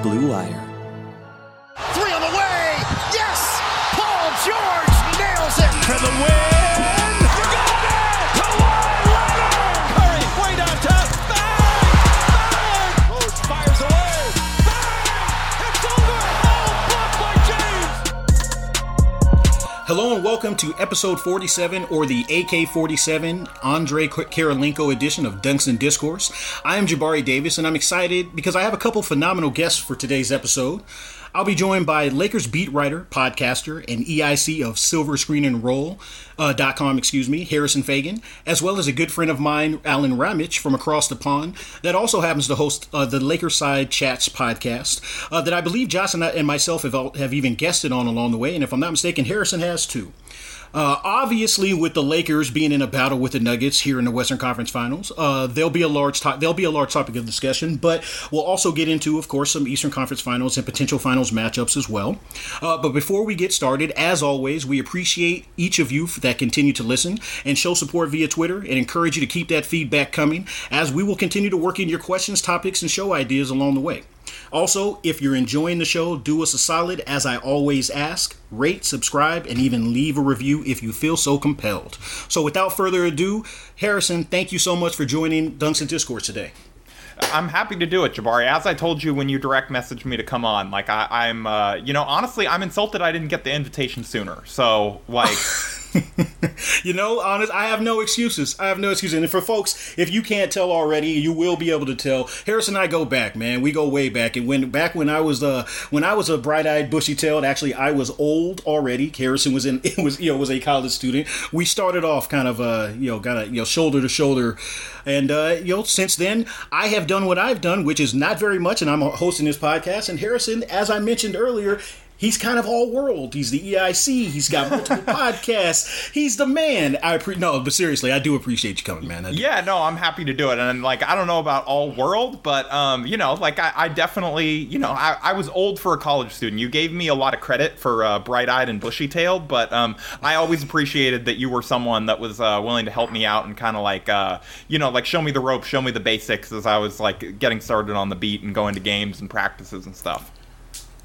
Blue Wire. Three on the way! Yes! Paul George nails it! For the win! You got it! Kawhi Leonard! Curry, way down top! Bang! Bang! Rose fires away! Bang! It's over! Oh, blocked by James! Hello and welcome to episode 47, or the AK-47 Andre Karolinko edition of Dunks and Discourse. I am Jabari Davis, and I'm excited because I have a couple phenomenal guests for today's episode. I'll be joined by Lakers beat writer, podcaster, and EIC of SilverScreenAndRoll.com, Harrison Faigen, as well as a good friend of mine, Alen Ramić, from across the pond, that also happens to host the Lakerside Chats podcast that I believe Josh and myself have even guested on along the way, and if I'm not mistaken, Harrison has too. Obviously, with the Lakers being in a battle with the Nuggets here in the Western Conference Finals, there'll be a large topic of discussion, but we'll also get into, of course, some Eastern Conference Finals and potential Finals matchups as well. But before we get started, as always, we appreciate each of you that continue to listen and show support via Twitter, and encourage you to keep that feedback coming, as we will continue to work in your questions, topics, and show ideas along the way. Also, if you're enjoying the show, do us a solid, as I always ask, rate, subscribe, and even leave a review if you feel so compelled. So without further ado, Harrison, thank you so much for joining Dunks and Discourse today. I'm happy to do it, Jabari. As I told you when you direct messaged me to come on, like, I'm you know, honestly, I'm insulted I didn't get the invitation sooner. So, like... You know, honest, I have no excuses. And for folks, if you can't tell already, you will be able to tell. Harris and I go back, man. We go way back. And when I was a bright-eyed, bushy-tailed, actually I was old already. Harrison was a college student. We started off kind of shoulder to shoulder. And since then, I have done what I've done, which is not very much, and I'm hosting this podcast. And Harrison, as I mentioned earlier, he's kind of all world. He's the EIC. He's got multiple podcasts. He's the man. But seriously, I do appreciate you coming, man. I'm happy to do it. And like, I don't know about all world, but I definitely, I was old for a college student. You gave me a lot of credit for bright-eyed and bushy-tailed, but I always appreciated that you were someone that was willing to help me out and kind of like, show me the ropes, show me the basics as I was like getting started on the beat and going to games and practices and stuff.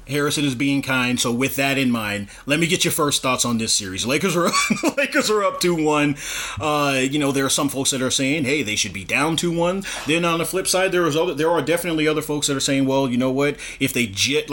Harrison is being kind, so with that in mind, let me get your first thoughts on this series. Lakers are up 2-1. There are some folks that are saying, hey, they should be down 2-1. Then on the flip side, there are definitely other folks that are saying, well, you know what? If KCP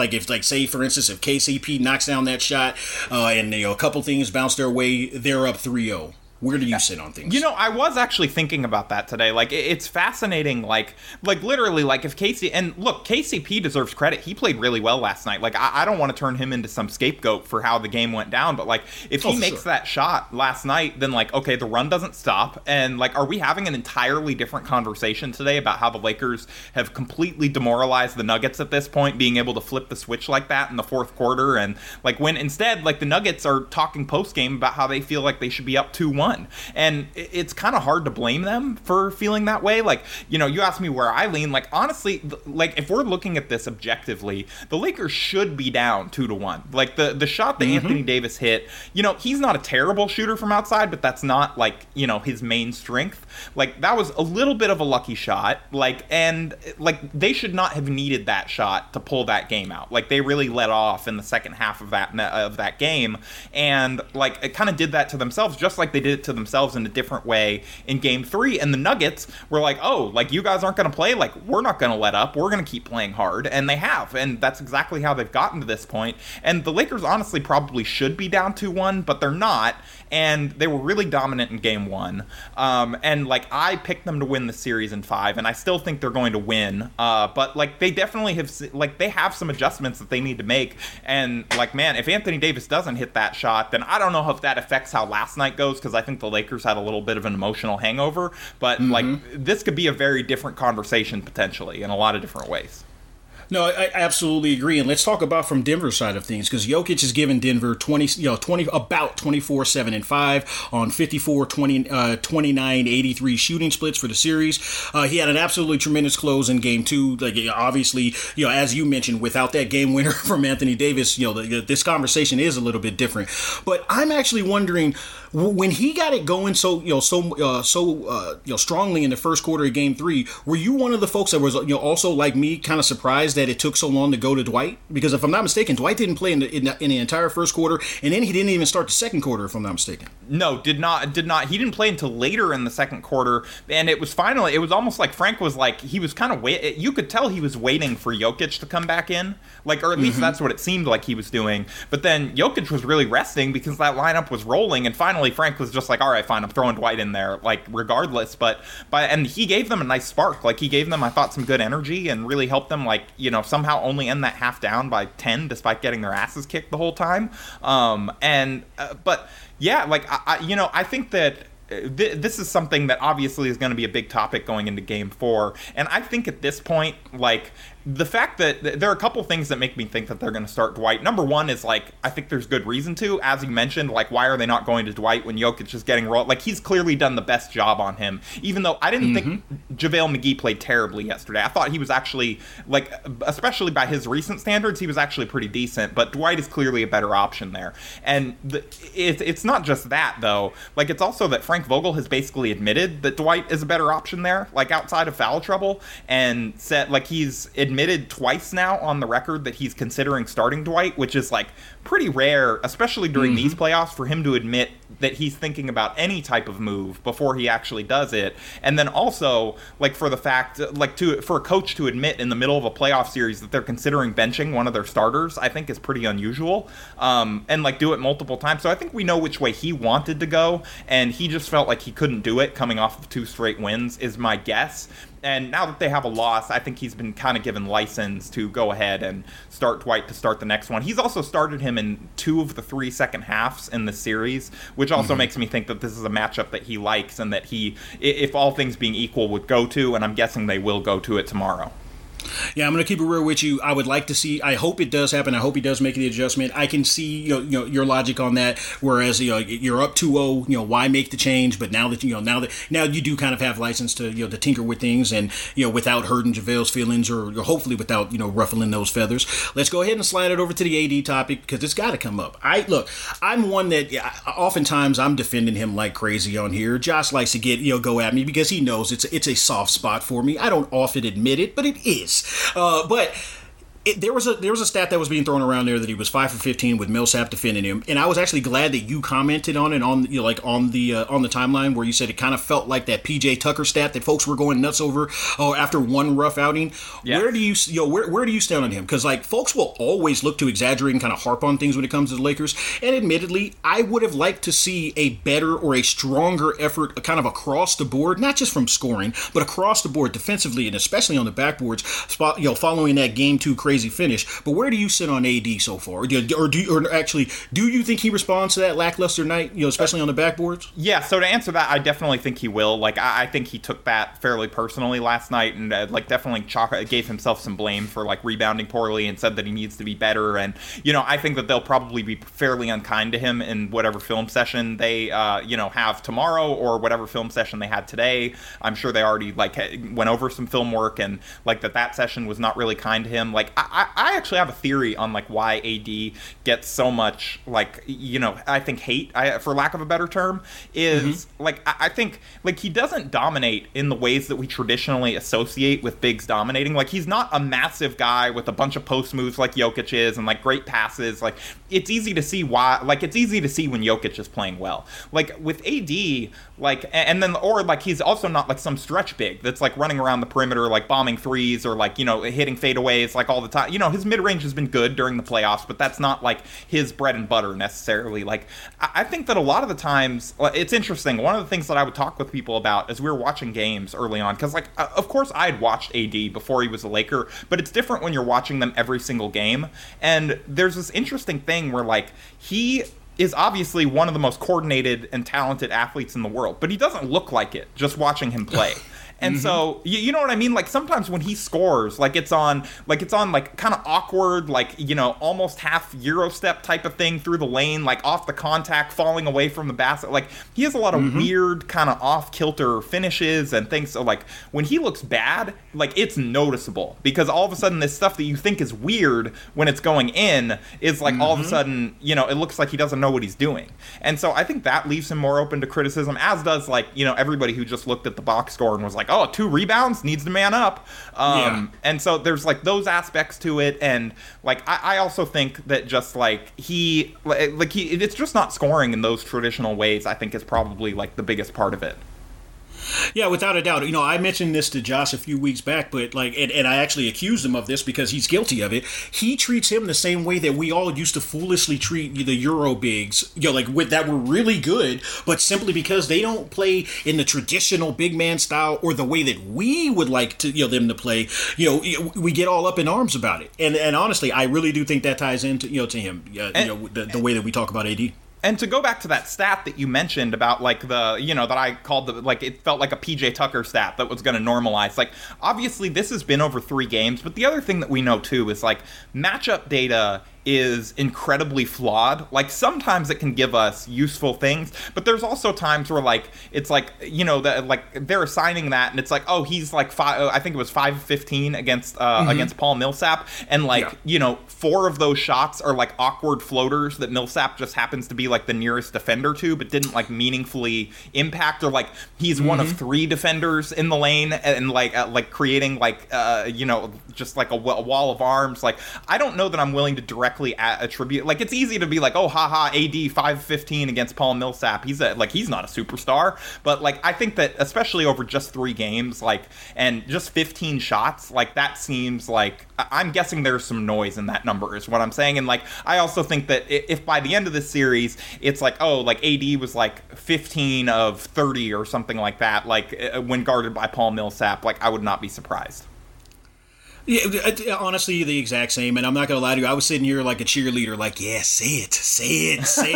knocks down that shot and a couple things bounce their way, they're up 3-0. Where do you sit on things? You know, I was actually thinking about that today. Like, it's fascinating. Like literally, like if KCP deserves credit. He played really well last night. Like, I don't want to turn him into some scapegoat for how the game went down. But like, if he makes that shot last night, then like, okay, the run doesn't stop. And like, are we having an entirely different conversation today about how the Lakers have completely demoralized the Nuggets at this point, being able to flip the switch like that in the fourth quarter? And like, when instead, like the Nuggets are talking post game about how they feel like they should be up 2-1. And it's kind of hard to blame them for feeling that way. Like, you know, you asked me where I lean. Like, honestly, like if we're looking at this objectively, the Lakers should be down 2-1. Like the shot that Anthony Davis hit, you know, he's not a terrible shooter from outside, but that's not like, you know, his main strength. Like that was a little bit of a lucky shot. Like, and like they should not have needed that shot to pull that game out. Like they really let off in the second half of that game. And like it kind of did that to themselves, just like they did it to themselves in a different way in game three. And the Nuggets were like, oh, like you guys aren't going to play. Like, we're not going to let up. We're going to keep playing hard. And they have. And that's exactly how they've gotten to this point. And the Lakers honestly probably should be down 2-1, but they're not. and they were really dominant in game one. And, like, I picked them to win the series in five, and I still think they're going to win. But, like, they definitely have, like, they have some adjustments that they need to make. And, like, man, if Anthony Davis doesn't hit that shot, then I don't know if that affects how last night goes, because I think the Lakers had a little bit of an emotional hangover. But, like, this could be a very different conversation, potentially, in a lot of different ways. No, I absolutely agree, and let's talk about from Denver's side of things, because Jokic has given Denver 24, 7, and 5 on 54, 29, 83 shooting splits for the series. He had an absolutely tremendous close in Game Two. Like, obviously, you know, as you mentioned, without that game winner from Anthony Davis, you know, this conversation is a little bit different. But I'm actually wondering, when he got it going so strongly in the first quarter of Game Three, were you one of the folks that was, you know, also like me, kind of surprised that it took so long to go to Dwight? Because if I'm not mistaken, Dwight didn't play in the entire first quarter, and then he didn't even start the second quarter, if I'm not mistaken. No, did not. He didn't play until later in the second quarter, and it was almost like Frank was like, he was kind of you could tell he was waiting for Jokic to come back in, like, or at least that's what it seemed like he was doing. But then Jokic was really resting because that lineup was rolling, and finally Frank was just like, all right, fine, I'm throwing Dwight in there, like, regardless. And he gave them a nice spark. Like, he gave them, I thought, some good energy and really helped them, like, you know, somehow only end that half down by 10 despite getting their asses kicked the whole time. I think that this is something that obviously is going to be a big topic going into Game 4. And I think at this point, like, the fact that there are a couple things that make me think that they're going to start Dwight. Number one is, like, I think there's good reason to. As you mentioned, like, why are they not going to Dwight when Jokic is getting rolled? Like, he's clearly done the best job on him, even though I didn't think JaVale McGee played terribly yesterday. I thought he was actually, like, especially by his recent standards, he was actually pretty decent. But Dwight is clearly a better option there. And it's not just that, though. Like, it's also that Frank Vogel has basically admitted that Dwight is a better option there, like, outside of foul trouble, and said, like, he's admitted twice now on the record that he's considering starting Dwight, which is, like, pretty rare, especially during these playoffs, for him to admit that he's thinking about any type of move before he actually does it. And then also, like, for the fact, like, for a coach to admit in the middle of a playoff series that they're considering benching one of their starters, I think is pretty unusual, and, like, do it multiple times. So I think we know which way he wanted to go, and he just felt like he couldn't do it coming off of 2 straight wins is my guess. And now that they have a loss, I think he's been kind of given license to go ahead and start Dwight to start the next one. He's also started him in 2 of the 3 second halves in the series, which also makes me think that this is a matchup that he likes and that he, if all things being equal, would go to, and I'm guessing they will go to it tomorrow. Yeah, I'm going to keep it real with you. I would like to see, I hope it does happen. I hope he does make the adjustment. I can see, you know your logic on that, whereas, you know, you're up 2-0, you know, why make the change? But now you do kind of have license to, you know, to tinker with things and, you know, without hurting JaVale's feelings or hopefully without, you know, ruffling those feathers. Let's go ahead and slide it over to the AD topic because it's got to come up. I'm one that oftentimes I'm defending him like crazy on here. Josh likes to go at me because he knows it's a soft spot for me. I don't often admit it, but it is. There was a stat that was being thrown around there that he was 5 for 15 with Millsap defending him, and I was actually glad that you commented on it on the timeline where you said it kind of felt like that PJ Tucker stat that folks were going nuts over after one rough outing. Yes. Where do you stand on him? Because, like, folks will always look to exaggerate and kind of harp on things when it comes to the Lakers. And admittedly, I would have liked to see a better or a stronger effort, kind of across the board, not just from scoring, but across the board defensively and especially on the backboards. Following that Game 2. Crazy finish, but where do you sit on AD so far? Do you think he responds to that lackluster night, especially on the backboards? Yeah, so to answer that, I definitely think he will. Like, I think he took that fairly personally last night and definitely gave himself some blame for, like, rebounding poorly and said that he needs to be better. And, you know, I think that they'll probably be fairly unkind to him in whatever film session they, have tomorrow or whatever film session they had today. I'm sure they already, like, went over some film work and, like, that session was not really kind to him. Like, I actually have a theory on, like, why AD gets so much, like, I think hate, for lack of a better term, is, like, I think, like, he doesn't dominate in the ways that we traditionally associate with bigs dominating. Like, he's not a massive guy with a bunch of post moves like Jokic is and, like, great passes. Like, it's easy to see why, like, it's easy to see when Jokic is playing well. Like, with AD, like, and then, or, like, he's also not, like, some stretch big that's, like, running around the perimeter, like, bombing threes or, like, you know, hitting fadeaways, like, all the time. You know, his mid-range has been good during the playoffs, but that's not, like, his bread and butter necessarily. Like, I think that a lot of the times, it's interesting, one of the things that I would talk with people about as we were watching games early on, because, like, of course I had watched AD before he was a Laker, but it's different when you're watching them every single game. And there's this interesting thing where, like, he is obviously one of the most coordinated and talented athletes in the world, but he doesn't look like it just watching him play. And so, you know what I mean? Like, sometimes when he scores, like, it's on, like, kind of awkward, like, you know, almost half Euro step type of thing through the lane, like, off the contact, falling away from the basket. Like, he has a lot of weird kind of off-kilter finishes and things. So, like, when he looks bad, like, it's noticeable. Because all of a sudden, this stuff that you think is weird when it's going in is, like, all of a sudden, you know, it looks like he doesn't know what he's doing. And so I think that leaves him more open to criticism, as does, like, you know, everybody who just looked at the box score and was like, oh, 2 rebounds, needs to man up. And so there's, like, those aspects to it. And, like, I also think that just, like, he it's just not scoring in those traditional ways, I think, is probably, like, the biggest part of it. Yeah, without a doubt. You know, I mentioned this to Josh a few weeks back, but, like, and I actually accused him of this because he's guilty of it. He treats him the same way that we all used to foolishly treat the Euro bigs, you know, like, with that were really good, but simply because they don't play in the traditional big man style or the way that we would like to, you know, them to play. You know, we get all up in arms about it. And honestly, I really do think that ties into, you know, to him, the way that we talk about AD. And to go back to that stat that you mentioned about, like, the, you know, that I called the, like, it felt like a PJ Tucker stat that was going to normalize. Like, obviously this has been over 3 games, but the other thing that we know too is, like, matchup data is incredibly flawed. Like, sometimes it can give us useful things, but there's also times where, like, it's like, you know, that, like, they're assigning that, and it's like, oh, he's like 5, I think it was 5-15 against Paul Millsap, and, like, you know, 4 of those shots are, like, awkward floaters that Millsap just happens to be, like, the nearest defender to, but didn't, like, meaningfully impact, or, like, he's one of 3 defenders in the lane, and, like, creating, like, you know, just, like, a wall of arms. Like, I don't know that I'm willing to direct attribute, like, it's easy to be like, oh, haha, AD 5-15 against Paul Millsap, he's not a superstar, but, like, I think that especially over just 3 games, like, and just 15 shots, like, that seems like, I'm guessing there's some noise in that number is what I'm saying. And, like, I also think that if by the end of this series it's like, oh, like, AD was like 15 of 30 or something like that, like, when guarded by Paul Millsap, like, I would not be surprised. Yeah, honestly, the exact same. And I'm not going to lie to you, I was sitting here like a cheerleader, like, yeah, say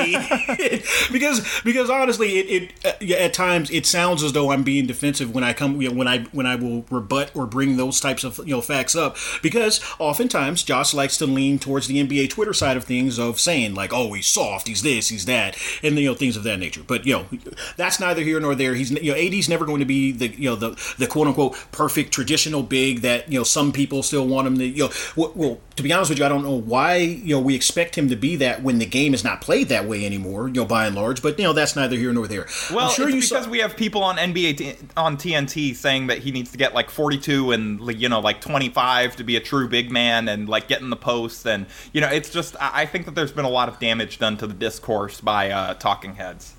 it. because honestly, it at times it sounds as though I'm being defensive when I come, you know, when I will rebut or bring those types of, you know, facts up, because oftentimes Josh likes to lean towards the NBA Twitter side of things of saying, like, oh, he's soft, he's this, he's that, and, you know, things of that nature. But, you know, that's neither here nor there. He's, you know, AD's never going to be the, you know, the quote unquote perfect traditional big that, you know, some people still want him to, you know, well, to be honest with you, I don't know why, you know, we expect him to be that when the game is not played that way anymore, you know, by and large. But, you know, that's neither here nor there. Well, sure, it's because we have people on on TNT saying that he needs to get like 42 and, you know, like 25 to be a true big man and, like, get in the post. And, you know, it's just, I think that there's been a lot of damage done to the discourse by talking heads.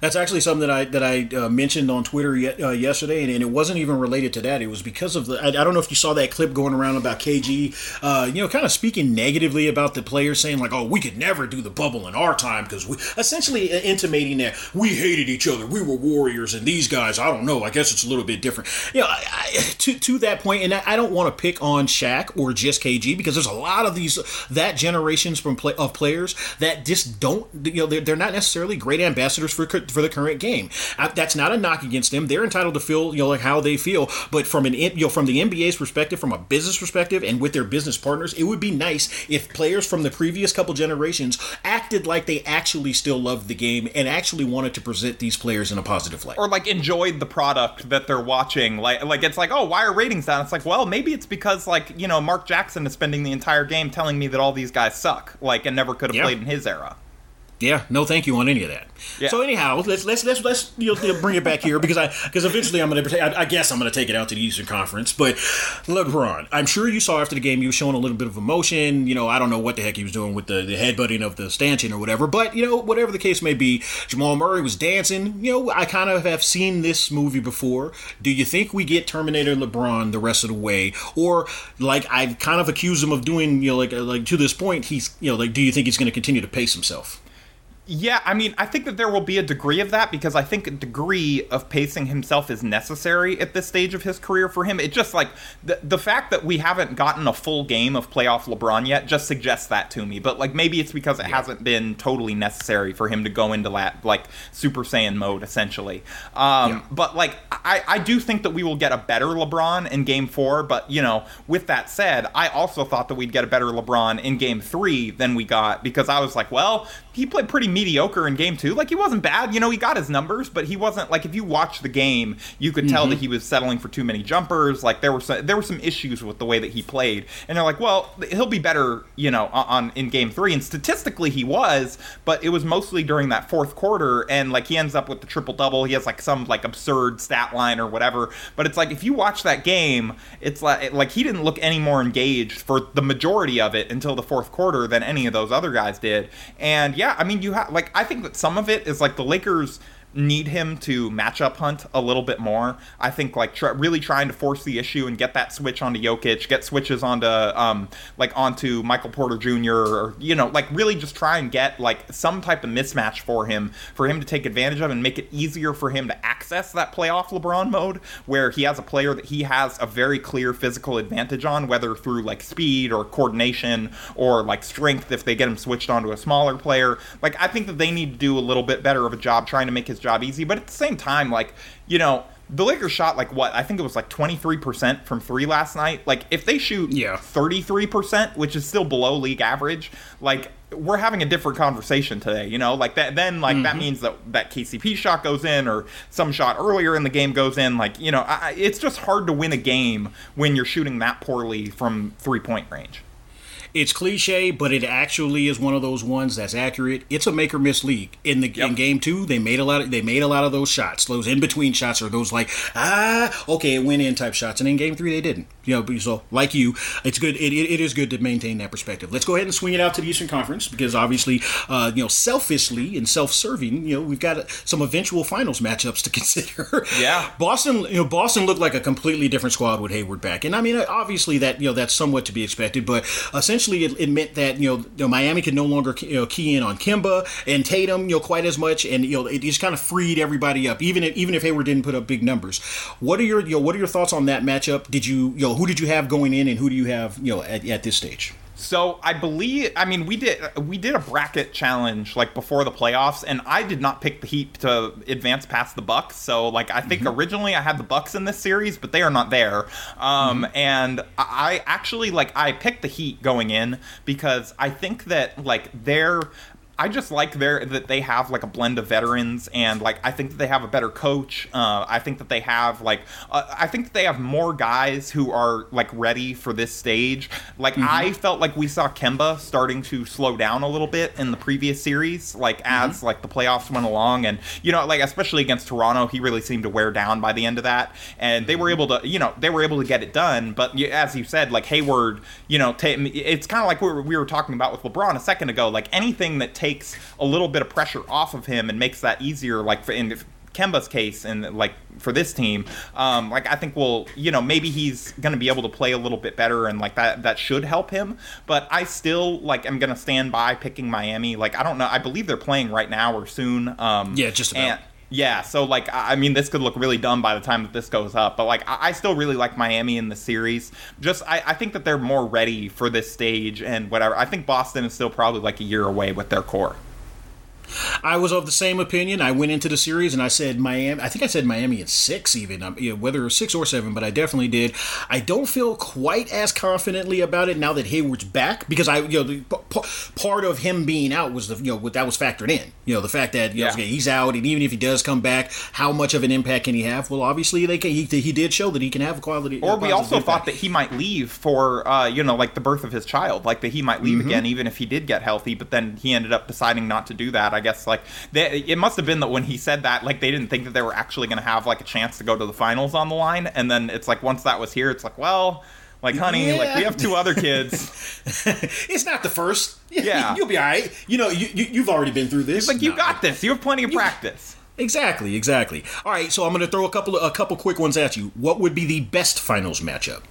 That's actually something that I mentioned on Twitter yesterday, and it wasn't even related to that. It was because of I don't know if you saw that clip going around about KG, you know, kind of speaking negatively about the players, saying, like, oh, we could never do the bubble in our time, because we essentially intimating that we hated each other, we were warriors, and these guys, I don't know, I guess it's a little bit different. You know, to that point, and I don't want to pick on Shaq or just KG, because there's a lot of these, that generations of players that just don't, you know, they're not necessarily great ambassadors for the current game. That's not a knock against them. They're entitled to feel, you know, like, how they feel. But from the NBA's perspective, from a business perspective, and with their business partners, it would be nice if players from the previous couple generations acted like they actually still loved the game and actually wanted to present these players in a positive light, or, like, enjoyed the product that they're watching. Like it's like, oh, why are ratings down? It's like, well, maybe it's because, like, you know, Mark Jackson is spending the entire game telling me that all these guys suck, like, and never could have played in his era. Yeah, no, thank you on any of that. Yeah. So anyhow, let's you'll bring it back here because eventually I guess I'm gonna take it out to the Eastern Conference. But LeBron, I'm sure you saw after the game he was showing a little bit of emotion. You know, I don't know what the heck he was doing with the headbutting of the stanchion or whatever. But you know, whatever the case may be, Jamal Murray was dancing. You know, I kind of have seen this movie before. Do you think we get Terminator LeBron the rest of the way, or like I kind of accuse him of doing? You know, like to this point, he's you know like do you think he's gonna continue to pace himself? Yeah, I mean, I think that there will be a degree of that because I think a degree of pacing himself is necessary at this stage of his career for him. It just like the fact that we haven't gotten a full game of playoff LeBron yet just suggests that to me. But like maybe it's because it hasn't been totally necessary for him to go into that like Super Saiyan mode essentially. But like I do think that we will get a better LeBron in Game 4. But you know, with that said, I also thought that we'd get a better LeBron in Game 3 than we got because I was like, well, he played pretty mediocre in Game 2. Like, he wasn't bad. You know, he got his numbers, but he wasn't, like, if you watch the game, you could tell that he was settling for too many jumpers. Like, there were some issues with the way that he played. And they're like, well, he'll be better, you know, in Game 3. And statistically, he was, but it was mostly during that fourth quarter. And, like, he ends up with the triple-double. He has, like, some, like, absurd stat line or whatever. But it's like, if you watch that game, it's like he didn't look any more engaged for the majority of it until the fourth quarter than any of those other guys did. And, yeah, I mean, you have... Like, I think that some of it is, like, the Lakers need him to matchup hunt a little bit more. I think, like, really trying to force the issue and get that switch onto Jokic, get switches onto Michael Porter Jr. or, you know, like, really just try and get, like, some type of mismatch for him to take advantage of and make it easier for him to access that playoff LeBron mode where he has a player that he has a very clear physical advantage on, whether through, like, speed or coordination or, like, strength if they get him switched onto a smaller player. Like, I think that they need to do a little bit better of a job trying to make his job easy, but at the same time, like, you know, the Lakers shot like what I think it was like 23% from three last night. Like, if they shoot 33%, which is still below league average, like, we're having a different conversation today, you know, like that. Then like that means that KCP shot goes in or some shot earlier in the game goes in. Like, you know, it's just hard to win a game when you're shooting that poorly from 3-point range. It's cliche, but it actually is one of those ones that's accurate. It's a make or miss league. In Game 2, they made a lot of those shots. Those in between shots are those like it went in type shots. And in Game 3, they didn't. You know, so like you, it's good. It is good to maintain that perspective. Let's go ahead and swing it out to the Eastern Conference because obviously, you know, selfishly and self-serving, you know, we've got some eventual finals matchups to consider. Yeah, Boston looked like a completely different squad with Hayward back, and I mean, obviously that you know that's somewhat to be expected, but essentially. It meant that you know Miami could no longer key in on Kemba and Tatum quite as much, and you know it just kind of freed everybody up. Even if Hayward didn't put up big numbers, what are your thoughts on that matchup? Did you who did you have going in, and who do you have at this stage? So I believe, I mean, we did a bracket challenge like before the playoffs, and I did not pick the Heat to advance past the Bucks. So like I think originally I had the Bucks in this series, but they are not there. And I actually I picked the Heat going in because I think that like I just like that they have like a blend of veterans, and like I think that they have a better coach. I think that they have more guys who are like ready for this stage. Like I felt like we saw Kemba starting to slow down a little bit in the previous series, like as like the playoffs went along, and you know like especially against Toronto, he really seemed to wear down by the end of that, and they were able to get it done. But as you said, like Hayward, you know, it's kind of like what we were talking about with LeBron a second ago. Like anything that takes a little bit of pressure off of him and makes that easier, like in Kemba's case and like for this team, like I think we'll, you know, maybe he's going to be able to play a little bit better, and like that should help him. But I still like I'm going to stand by picking Miami. Like I don't know, I believe they're playing right now or soon. Just about. Yeah, so, like, I mean, this could look really dumb by the time that this goes up. But, like, I still really like Miami in the series. Just, I think that they're more ready for this stage and whatever. I think Boston is still probably, like, a year away with their core. I was of the same opinion. I went into the series and I said Miami. I think I said Miami at 6 even, whether it was 6 or 7, but I definitely did. I don't feel quite as confidently about it now that Hayward's back because I, you know, part of him being out was the, you know, that was factored in. You know, the fact that you know, he's out, and even if he does come back, how much of an impact can he have? Well, obviously he did show that he can have a quality. Or we also impact. Thought that he might leave for, you know, like the birth of his child, like that he might leave again, even if he did get healthy. But then he ended up deciding not to do that. I guess, like, it must have been that when he said that, like, they didn't think that they were actually going to have, like, a chance to go to the finals on the line. And then it's like, once that was here, it's like, well, like, honey, yeah, like, we have two other kids. It's not the first. Yeah. You'll be all right. You know, you've already been through this. It's like, you got this. You have plenty of practice. Exactly. All right, so I'm going to throw a couple quick ones at you. What would be the best finals matchup?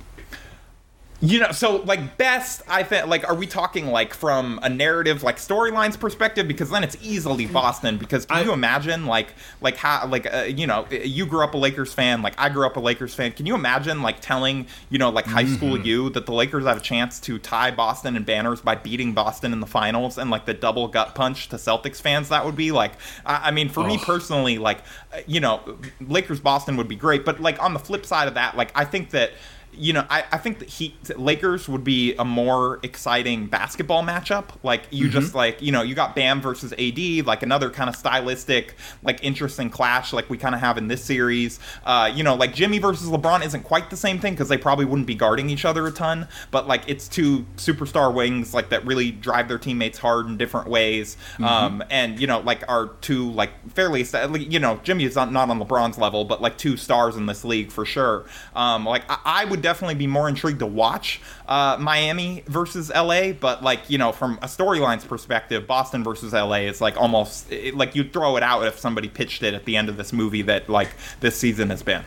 You know, so, like, best, I think, like, are we talking, like, from a narrative, like, storylines perspective? Because then it's easily Boston, because can you imagine, like how, like, you know, you grew up a Lakers fan, like, I grew up a Lakers fan. Can you imagine, like, telling, you know, like, high school you that the Lakers have a chance to tie Boston in banners by beating Boston in the finals, and, like, the double gut punch to Celtics fans that would be? Like, I mean, for me personally, like, you know, Lakers-Boston would be great. But, like, on the flip side of that, like, I think that, you know, I think that Lakers would be a more exciting basketball matchup. Like, you just, like, you know, you got Bam versus AD, like, another kind of stylistic, like, interesting clash like we kind of have in this series. You know, like, Jimmy versus LeBron isn't quite the same thing because they probably wouldn't be guarding each other a ton. But, like, it's two superstar wings, like, that really drive their teammates hard in different ways. And, you know, like, are two, like, fairly, you know, Jimmy is not on LeBron's level, but, like, two stars in this league for sure. Like, I would definitely be more intrigued to watch Miami versus LA, but, like, you know, from a storylines perspective, Boston versus LA is, like, almost like you'd throw it out if somebody pitched it at the end of this movie that, like, this season has been.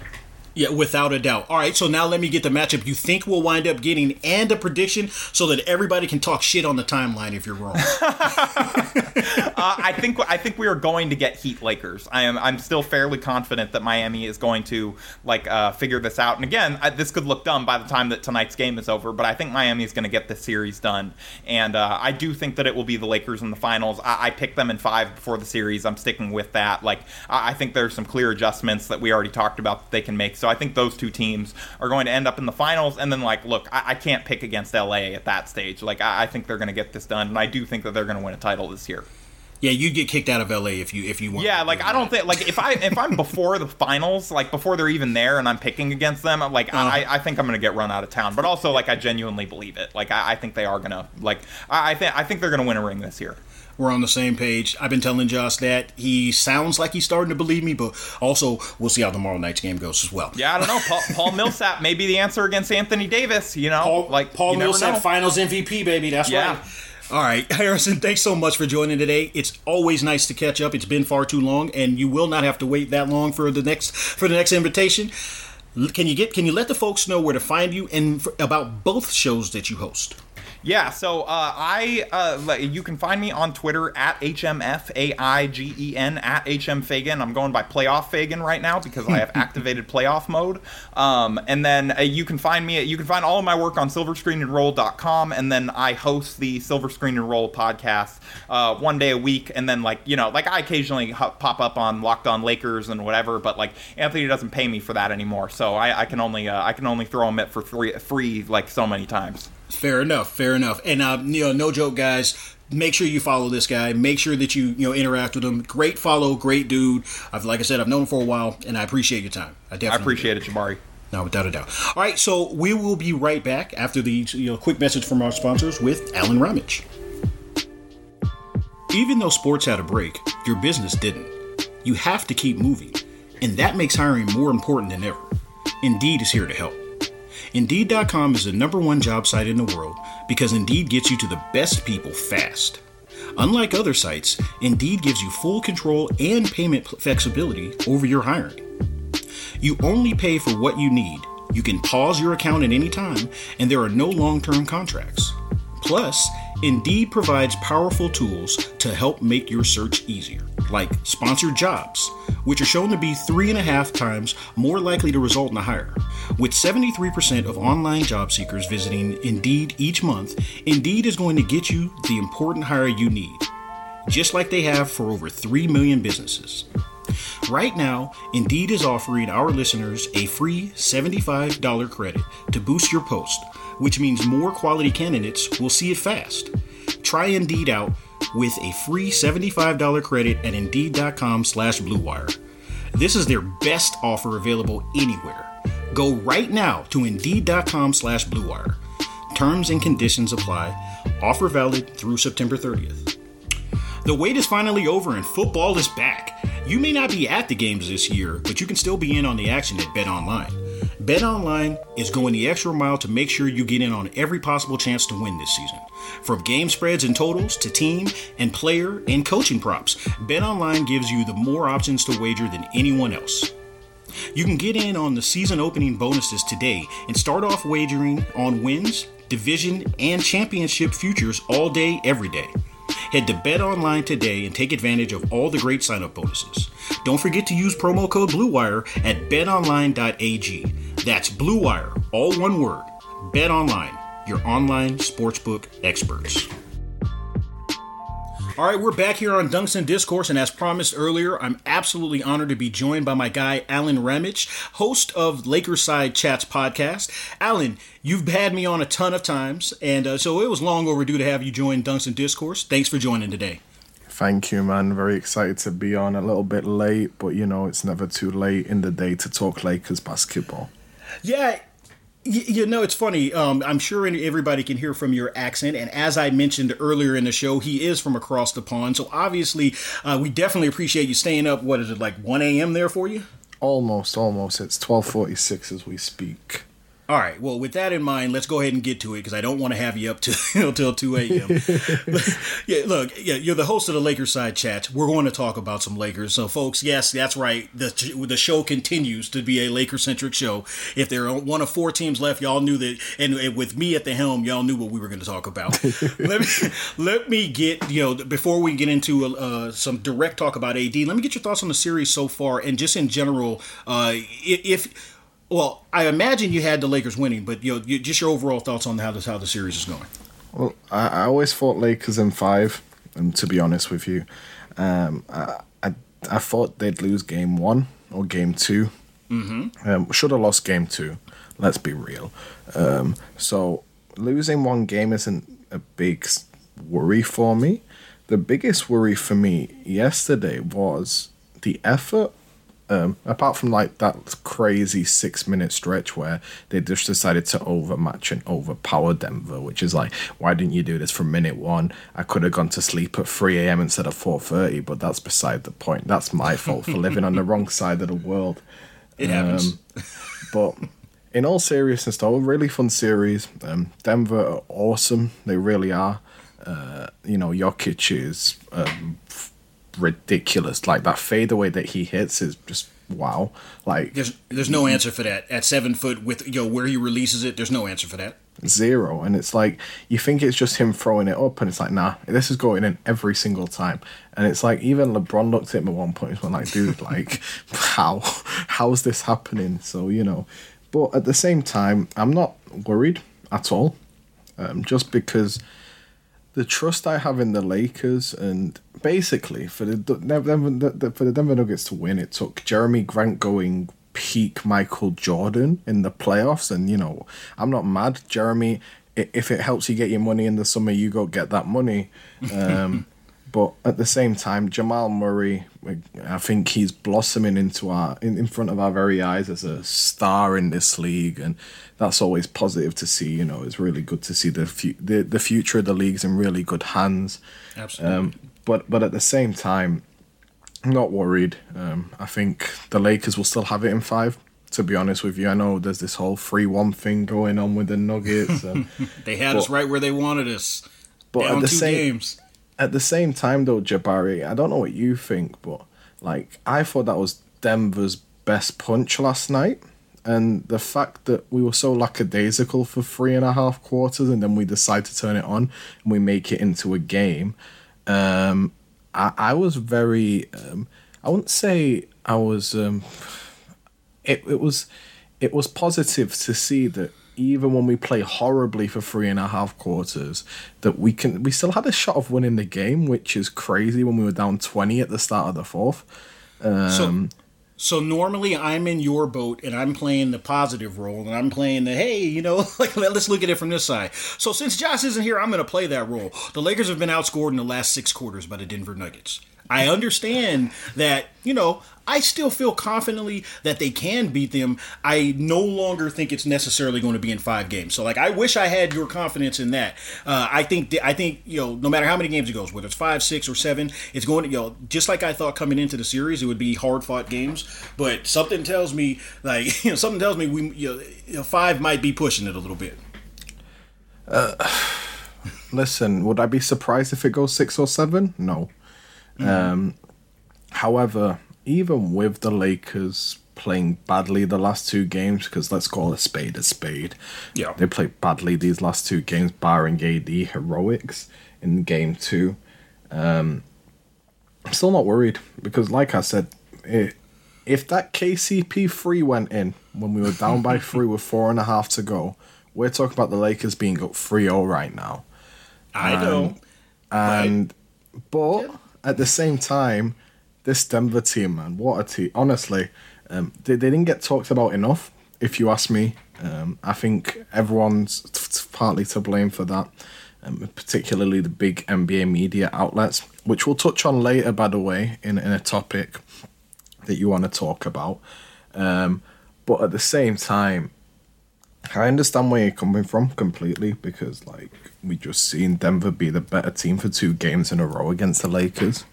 Yeah, without a doubt. All right, so now let me get the matchup you think we'll wind up getting and a prediction so that everybody can talk shit on the timeline if you're wrong. I think we are going to get Heat Lakers. I'm still fairly confident that Miami is going to, like, figure this out. And again, this could look dumb by the time that tonight's game is over, but I think Miami is going to get this series done. And I do think that it will be the Lakers in the finals. I picked them in 5 before the series. I'm sticking with that. Like, I think there's some clear adjustments that we already talked about that they can make. So I think those two teams are going to end up in the finals. And then, like, look, I can't pick against LA at that stage. Like, I think they're going to get this done. And I do think that they're going to win a title this year. Yeah, you'd get kicked out of LA if you want. Yeah, like, I don't think, like, if I'm before the finals, like, before they're even there and I'm picking against them, I'm like, I think I'm going to get run out of town. But also, like, I genuinely believe it. Like, I think they are going to, like, I think they're going to win a ring this year. We're on the same page. I've been telling Josh that. He sounds like he's starting to believe me, but also we'll see how tomorrow night's game goes as well. Yeah, I don't know. Paul Millsap may be the answer against Anthony Davis, you know. Paul Millsap, finals MVP, baby. That's right. All right, Harrison, thanks so much for joining today. It's always nice to catch up. It's been far too long, and you will not have to wait that long for the next invitation. Can you let the folks know where to find you and about both shows that you host? Yeah, so you can find me on Twitter at HMFAIGEN, at HMFagan. I'm going by Playoff Faigen right now because I have activated playoff mode. And then you can find all of my work on silverscreenandroll.com, and then I host the Silver Screen and Roll podcast one day a week. And then, like, you know, like, I occasionally pop up on Locked On Lakers and whatever, but, like, Anthony doesn't pay me for that anymore, so I can only throw him it for free like so many times. Fair enough. And, you know, no joke, guys, make sure you follow this guy. Make sure that you interact with him. Great follow, great dude. Like I said, I've known him for a while, and I appreciate your time. I appreciate it, Jabari. No, without a doubt. All right, so we will be right back after the quick message from our sponsors with Alen Ramić. Even though sports had a break, your business didn't. You have to keep moving, and that makes hiring more important than ever. Indeed is here to help. Indeed.com is the #1 job site in the world because Indeed gets you to the best people fast. Unlike other sites, Indeed gives you full control and payment flexibility over your hiring. You only pay for what you need. You can pause your account at any time, and there are no long-term contracts. Plus, Indeed provides powerful tools to help make your search easier, like sponsored jobs, which are shown to be 3.5 times more likely to result in a hire. With 73% of online job seekers visiting Indeed each month, Indeed is going to get you the important hire you need, just like they have for over 3 million businesses. Right now, Indeed is offering our listeners a free $75 credit to boost your post, which means more quality candidates will see it fast. Try Indeed out with a free $75 credit at Indeed.com/BlueWire. This is their best offer available anywhere. Go right now to Indeed.com/BlueWire. Terms and conditions apply. Offer valid through September 30th. The wait is finally over and football is back. You may not be at the games this year, but you can still be in on the action at BetOnline. BetOnline is going the extra mile to make sure you get in on every possible chance to win this season. From game spreads and totals to team and player and coaching props, BetOnline gives you the more options to wager than anyone else. You can get in on the season opening bonuses today and start off wagering on wins, division, and championship futures all day, every day. Head to BetOnline today and take advantage of all the great sign-up bonuses. Don't forget to use promo code BlueWire at betonline.ag. That's BlueWire, all one word. BetOnline, your online sportsbook experts. All right, we're back here on Dunks and Discourse, and as promised earlier, I'm absolutely honored to be joined by my guy, Alen Ramić, host of Lakerside Chats podcast. Alen, you've had me on a ton of times, and so it was long overdue to have you join Dunks and Discourse. Thanks for joining today. Thank you, man. Very excited to be on. A little bit late, but, you know, it's never too late in the day to talk Lakers basketball. Yeah. You know, it's funny. I'm sure everybody can hear from your accent. And as I mentioned earlier in the show, he is from across the pond. So obviously, we definitely appreciate you staying up. What is it, like 1 a.m. there for you? Almost. It's 12:46 as we speak. All right. Well, with that in mind, let's go ahead and get to it because I don't want to have you up till 2 a.m. Yeah, look, yeah, you're the host of the Lakerside Chats. We're going to talk about some Lakers. So, folks, yes, that's right. The show continues to be a Laker-centric show. If there are one of four teams left, y'all knew that. And with me at the helm, y'all knew what we were going to talk about. Let me get, you know, before we get into some direct talk about AD, let me get your thoughts on the series so far and just in general, Well, I imagine you had the Lakers winning, but you know, just your overall thoughts on how the series is going. Well, I always thought Lakers in five, and to be honest with you, I thought they'd lose game one or game two. Mm-hmm. Should have lost game two. Let's be real. So losing one game isn't a big worry for me. The biggest worry for me yesterday was the effort. Apart from like that crazy 6-minute stretch where they just decided to overmatch and overpower Denver, which is like, why didn't you do this from minute one? I could have gone to sleep at 3 a.m. instead of 4:30, but that's beside the point. That's my fault for living on the wrong side of the world. It happens. But in all seriousness, though, a really fun series. Denver are awesome. They really are. You know, Jokic is... ridiculous. Like that fadeaway that he hits is just wow. Like there's no answer for that at 7 foot with, you know, where he releases it. There's no answer for that. Zero. And it's like you think it's just him throwing it up, and it's like, nah, this is going in every single time. And it's like even LeBron looked at him at one point and was like, dude, like how's this happening? So, you know, but at the same time, I'm not worried at all, just because the trust I have in the Lakers, and basically for the Denver Nuggets to win, it took Jeremy Grant going peak Michael Jordan in the playoffs. And, you know, I'm not mad. Jeremy, if it helps you get your money in the summer, you go get that money. But at the same time, Jamal Murray, I think he's blossoming into in front of our very eyes as a star in this league, and that's always positive to see. You know, it's really good to see the future of the league's in really good hands. Absolutely. But at the same time, I'm not worried. I think the Lakers will still have it in five. To be honest with you, I know there's this whole 3-1 thing going on with the Nuggets. They had us right where they wanted us. But down two games. At the same time, though, Jabari, I don't know what you think, but like I thought that was Denver's best punch last night. And the fact that we were so lackadaisical for 3.5 quarters and then we decide to turn it on and we make it into a game, I was very... I wouldn't say I was... It was positive to see that even when we play horribly for 3.5 quarters, that we still had a shot of winning the game, which is crazy when we were down 20 at the start of the fourth. So normally I'm in your boat and I'm playing the positive role and I'm playing the, hey, you know, like let's look at it from this side. So since Josh isn't here, I'm going to play that role. The Lakers have been outscored in the last 6 quarters by the Denver Nuggets. I understand that, you know, I still feel confidently that they can beat them. I no longer think it's necessarily going to be in 5 games. So, like, I wish I had your confidence in that. I think you know, no matter how many games it goes, whether it's 5, 6, or 7, it's going to, you know, just like I thought coming into the series, it would be hard-fought games. But something tells me, like, you know, something tells me we, you know, 5 might be pushing it a little bit. Listen, would I be surprised if it goes 6 or 7? No. Mm-hmm. However, even with the Lakers playing badly the last 2 games, because let's call a spade a spade. Yeah. They played badly these last 2 games, barring AD heroics in game 2. I'm still not worried because, like I said, if that KCP three went in when we were down by 3 with 4.5 to go, we're talking about the Lakers being up 3-0 right now. I know. But at the same time, this Denver team, man, what a team. Honestly, they didn't get talked about enough, if you ask me. I think everyone's partly to blame for that, particularly the big NBA media outlets, which we'll touch on later, by the way, in a topic that you want to talk about. But at the same time, I understand where you're coming from completely because, like, we just seen Denver be the better team for 2 games in a row against the Lakers.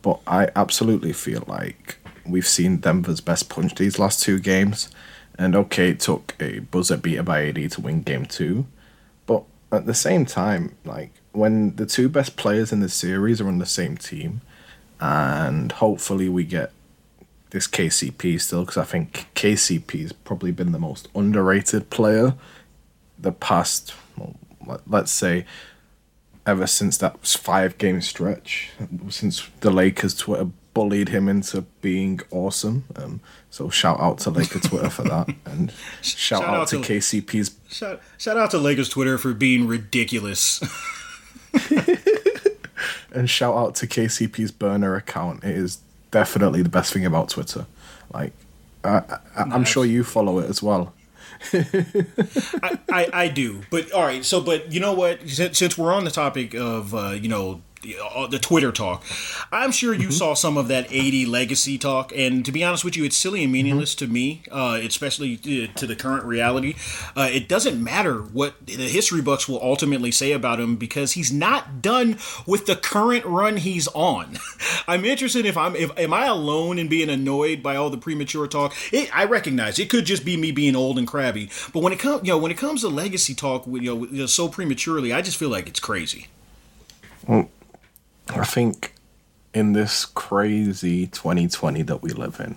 But I absolutely feel like we've seen Denver's best punch these last 2 games. And, okay, it took a buzzer beater by AD to win game 2. But at the same time, like, when the 2 best players in the series are on the same team, and hopefully we get this KCP still, because I think KCP's probably been the most underrated player the past, well, let's say, ever since that 5-game stretch, since the Lakers Twitter bullied him into being awesome. So shout out to Lakers Twitter for that, and shout out to KCP's. Shout out to Lakers Twitter for being ridiculous. And shout out to KCP's burner account. It is definitely the best thing about Twitter. Like, I'm sure you follow it as well. I do, but all right. So, but you know what? Since we're on the topic of you know, the Twitter talk, I'm sure you saw some of that AD legacy talk. And to be honest with you, it's silly and meaningless to me, especially to the current reality. It doesn't matter what the history bucks will ultimately say about him because he's not done with the current run he's on. I'm interested if am I alone in being annoyed by all the premature talk? I recognize it could just be me being old and crabby, but when it comes to legacy talk, you know, so prematurely, I just feel like it's crazy. Well, I think in this crazy 2020 that we live in,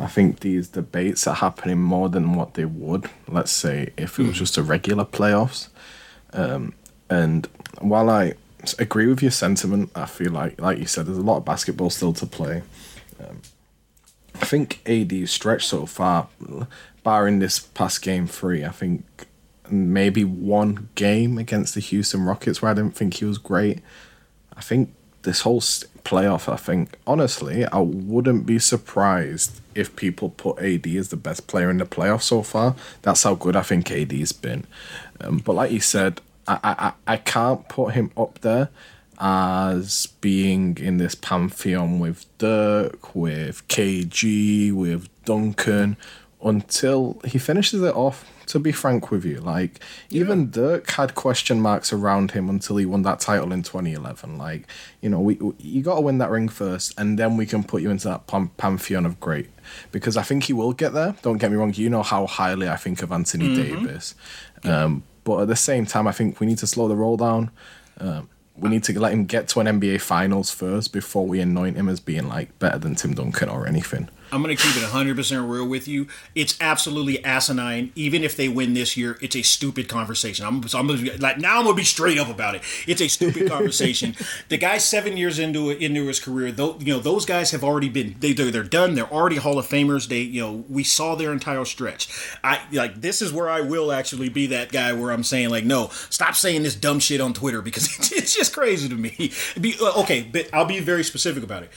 I think these debates are happening more than what they would, let's say, if it was just a regular playoffs. And while I agree with your sentiment, I feel like you said, there's a lot of basketball still to play. I think AD's stretch so far, barring this past game 3, I think maybe 1 game against the Houston Rockets where I didn't think he was great. I think this whole playoff, honestly, I wouldn't be surprised if people put AD as the best player in the playoffs so far. That's how good I think AD's been. But like you said, I can't put him up there as being in this pantheon with Dirk, with KG, with Duncan, until he finishes it off, to be frank with you. Like, even Dirk had question marks around him until he won that title in 2011. Like, you know, you got to win that ring first, and then we can put you into that pantheon of great. Because I think he will get there. Don't get me wrong. You know how highly I think of Anthony Davis. But at the same time, I think we need to slow the roll down. We need to let him get to an NBA Finals first before we anoint him as being, like, better than Tim Duncan or anything. I'm going to keep it 100% real with you. It's absolutely asinine. Even if they win this year, it's a stupid conversation. I'm going to be straight up about it. It's a stupid conversation. The guy's 7 years into his career. Though, you know, those guys have already been. They're done. They're already Hall of Famers. They, you know, we saw their entire stretch. This is where I will actually be that guy where I'm saying, like, no, stop saying this dumb shit on Twitter because it's just crazy to me. Okay, but I'll be very specific about it.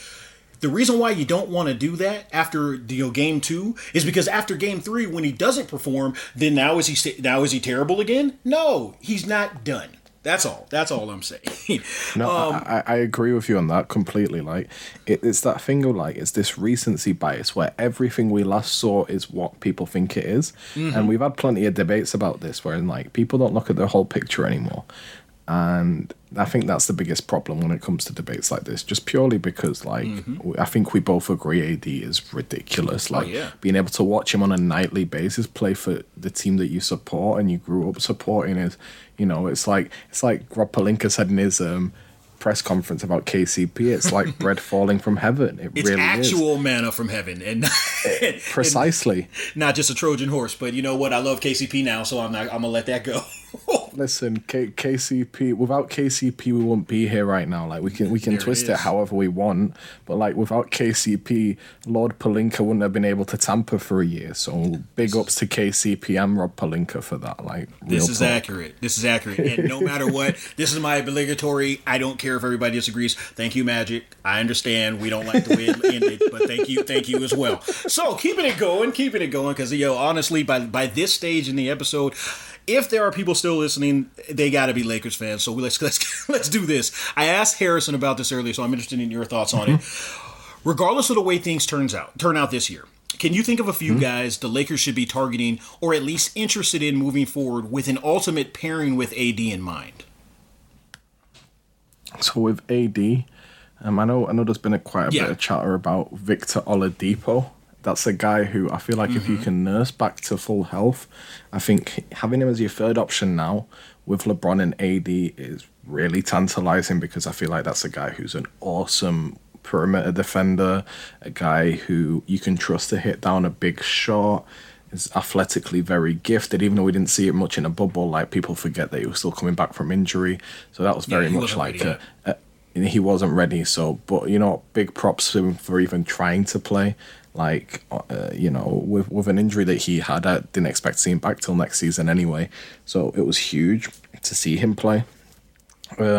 The reason why you don't want to do that after game 2 is because after game 3, when he doesn't perform, then now is he terrible again? No, he's not done. That's all. That's all I'm saying. No, I agree with you on that completely. Like, it's that thing of like, it's this recency bias where everything we last saw is what people think it is. Mm-hmm. And we've had plenty of debates about this where like people don't look at the whole picture anymore. And I think that's the biggest problem when it comes to debates like this, just purely because, like, mm-hmm. I think we both agree AD is ridiculous. Like, being able to watch him on a nightly basis play for the team that you support and you grew up supporting is, you know, it's like Rob Pelinka said in his press conference about KCP. It's like bread falling from heaven. It's really actual manna from heaven, and precisely and not just a Trojan horse. But you know what? I love KCP now, so I'm gonna let that go. Listen, KCP. Without KCP, we wouldn't be here right now. Like we can twist it however we want, but like without KCP, Lord Pelinka wouldn't have been able to tamper for a year. So big ups to KCP and Rob Pelinka for that. Like accurate. This is accurate. And no matter what, this is my obligatory. I don't care if everybody disagrees. Thank you, Magic. I understand we don't like the way it ended, but thank you as well. So keeping it going, because yo, honestly, by this stage in the episode, if there are people still listening, they got to be Lakers fans. So let's do this. I asked Harrison about this earlier, so I'm interested in your thoughts on it. Regardless of the way things turn out this year, can you think of a few guys the Lakers should be targeting or at least interested in moving forward with an ultimate pairing with AD in mind? So with AD, I know there's been quite a bit of chatter about Victor Oladipo. That's a guy who I feel like if you can nurse back to full health, I think having him as your third option now with LeBron and AD is really tantalizing, because I feel like that's a guy who's an awesome perimeter defender, a guy who you can trust to hit down a big shot, is athletically very gifted, even though we didn't see it much in a bubble. Like, people forget that he was still coming back from injury. So that was very much like he wasn't ready. So, but you know, big props to him for even trying to play. Like, you know, with an injury that he had, I didn't expect to see him back till next season anyway. So it was huge to see him play. But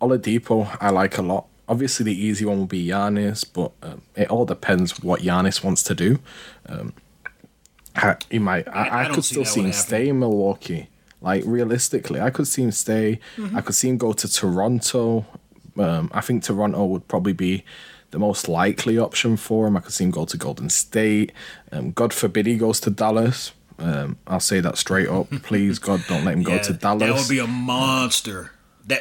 Oladipo, I like a lot. Obviously, the easy one will be Giannis, but it all depends what Giannis wants to do. I could still see him stay in Milwaukee. Like, realistically, I could see him stay. Mm-hmm. I could see him go to Toronto. I think Toronto would probably be the most likely option for him. I could see him go to Golden State. God forbid he goes to Dallas. I'll say that straight up. Please, God, don't let him go to Dallas. That would be a monster. That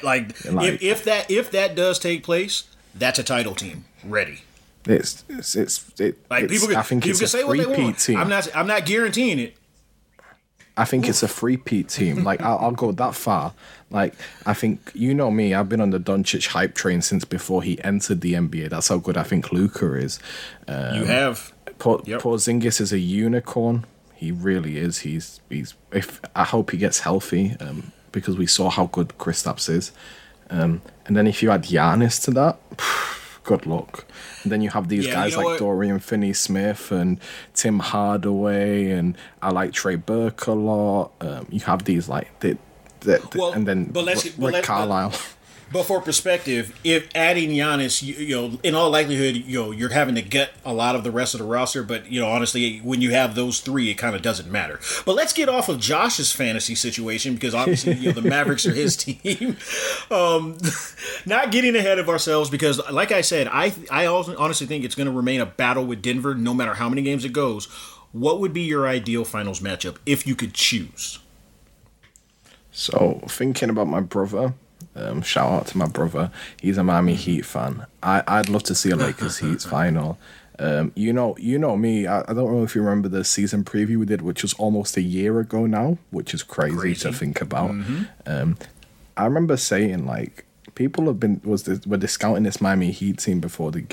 if that does take place, that's a title team ready. People can say what they want. Team. I'm not guaranteeing it. I think it's a three-peat team. Like, I'll go that far. Like, I think, you know me, I've been on the Doncic hype train since before he entered the NBA. That's how good I think Luka is. You have. Porzingis is a unicorn. He really is. He's. I hope he gets healthy, because we saw how good Kristaps is. And then if you add Giannis to that, good luck. And then you have these guys like Dorian Finney-Smith and Tim Hardaway, and I like Trey Burke a lot. You have these like Rick Carlisle. But for perspective, if adding Giannis, you know, in all likelihood, you know, you're having to gut a lot of the rest of the roster. But, you know, honestly, when you have those three, it kind of doesn't matter. But let's get off of Josh's fantasy situation, because obviously, you know, the Mavericks are his team. Not getting ahead of ourselves, because, like I said, I honestly think it's going to remain a battle with Denver, no matter how many games it goes. What would be your ideal finals matchup if you could choose? So, thinking about my brother. Shout out to my brother. He's a Miami Heat fan. I'd love to see a Lakers Heat final. You know me. I don't know if you remember the season preview we did, which was almost a year ago now, which is crazy to think about. Mm-hmm. I remember saying, like, people were discounting this Miami Heat team before the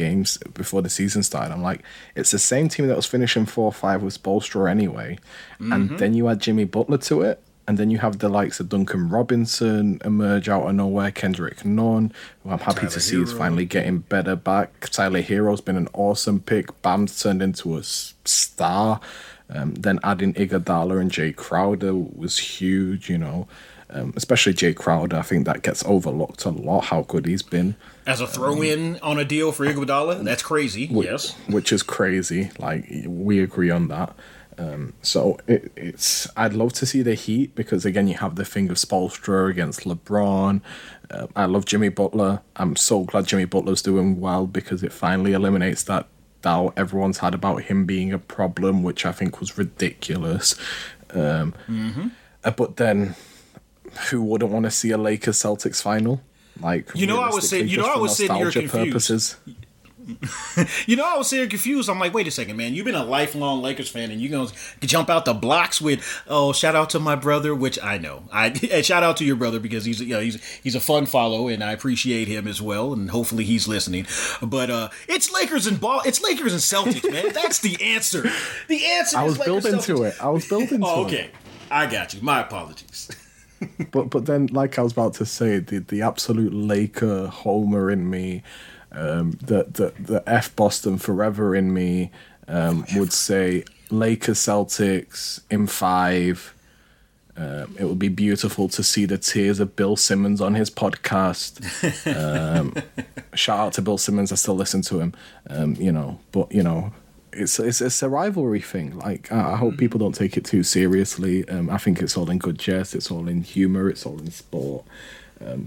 season started. I'm like, it's the same team that was finishing 4-5 with Spoelstra anyway, and then you add Jimmy Butler to it. And then you have the likes of Duncan Robinson emerge out of nowhere, Kendrick Nunn, who I'm happy to see is finally getting better back. Tyler Hero's been an awesome pick. Bam's turned into a star. Then adding Iguodala and Jay Crowder was huge, you know. Especially Jay Crowder, I think that gets overlooked a lot, how good he's been. As a throw-in on a deal for Iguodala, that's crazy, which is crazy. Like, we agree on that. So I'd love to see the Heat because, again, you have the thing of Spoelstra against LeBron. I love Jimmy Butler. I'm so glad Jimmy Butler's doing well because it finally eliminates that doubt everyone's had about him being a problem, which I think was ridiculous. But then, who wouldn't want to see a Lakers Celtics final? Like, you know, I was saying, you know, I was sitting here confused. I'm like, wait a second, man. You've been a lifelong Lakers fan, and you're going to jump out the blocks with, oh, shout out to my brother, which I know. And shout out to your brother because he's, you know, he's a fun follow, and I appreciate him as well, and hopefully he's listening. But it's Lakers and it's Lakers and Celtics, man. That's the answer. The answer. I was building to it. Oh, okay. I got you. My apologies. But then, like I was about to say, the absolute Laker homer in me, the F Boston forever in me would say Lakers Celtics in 5. It would be beautiful to see the tears of Bill Simmons on his podcast. Shout out to Bill Simmons. I still listen to him. It's a rivalry thing. Like, I hope people don't take it too seriously. I think it's all in good jest. It's all in humor. It's all in sport.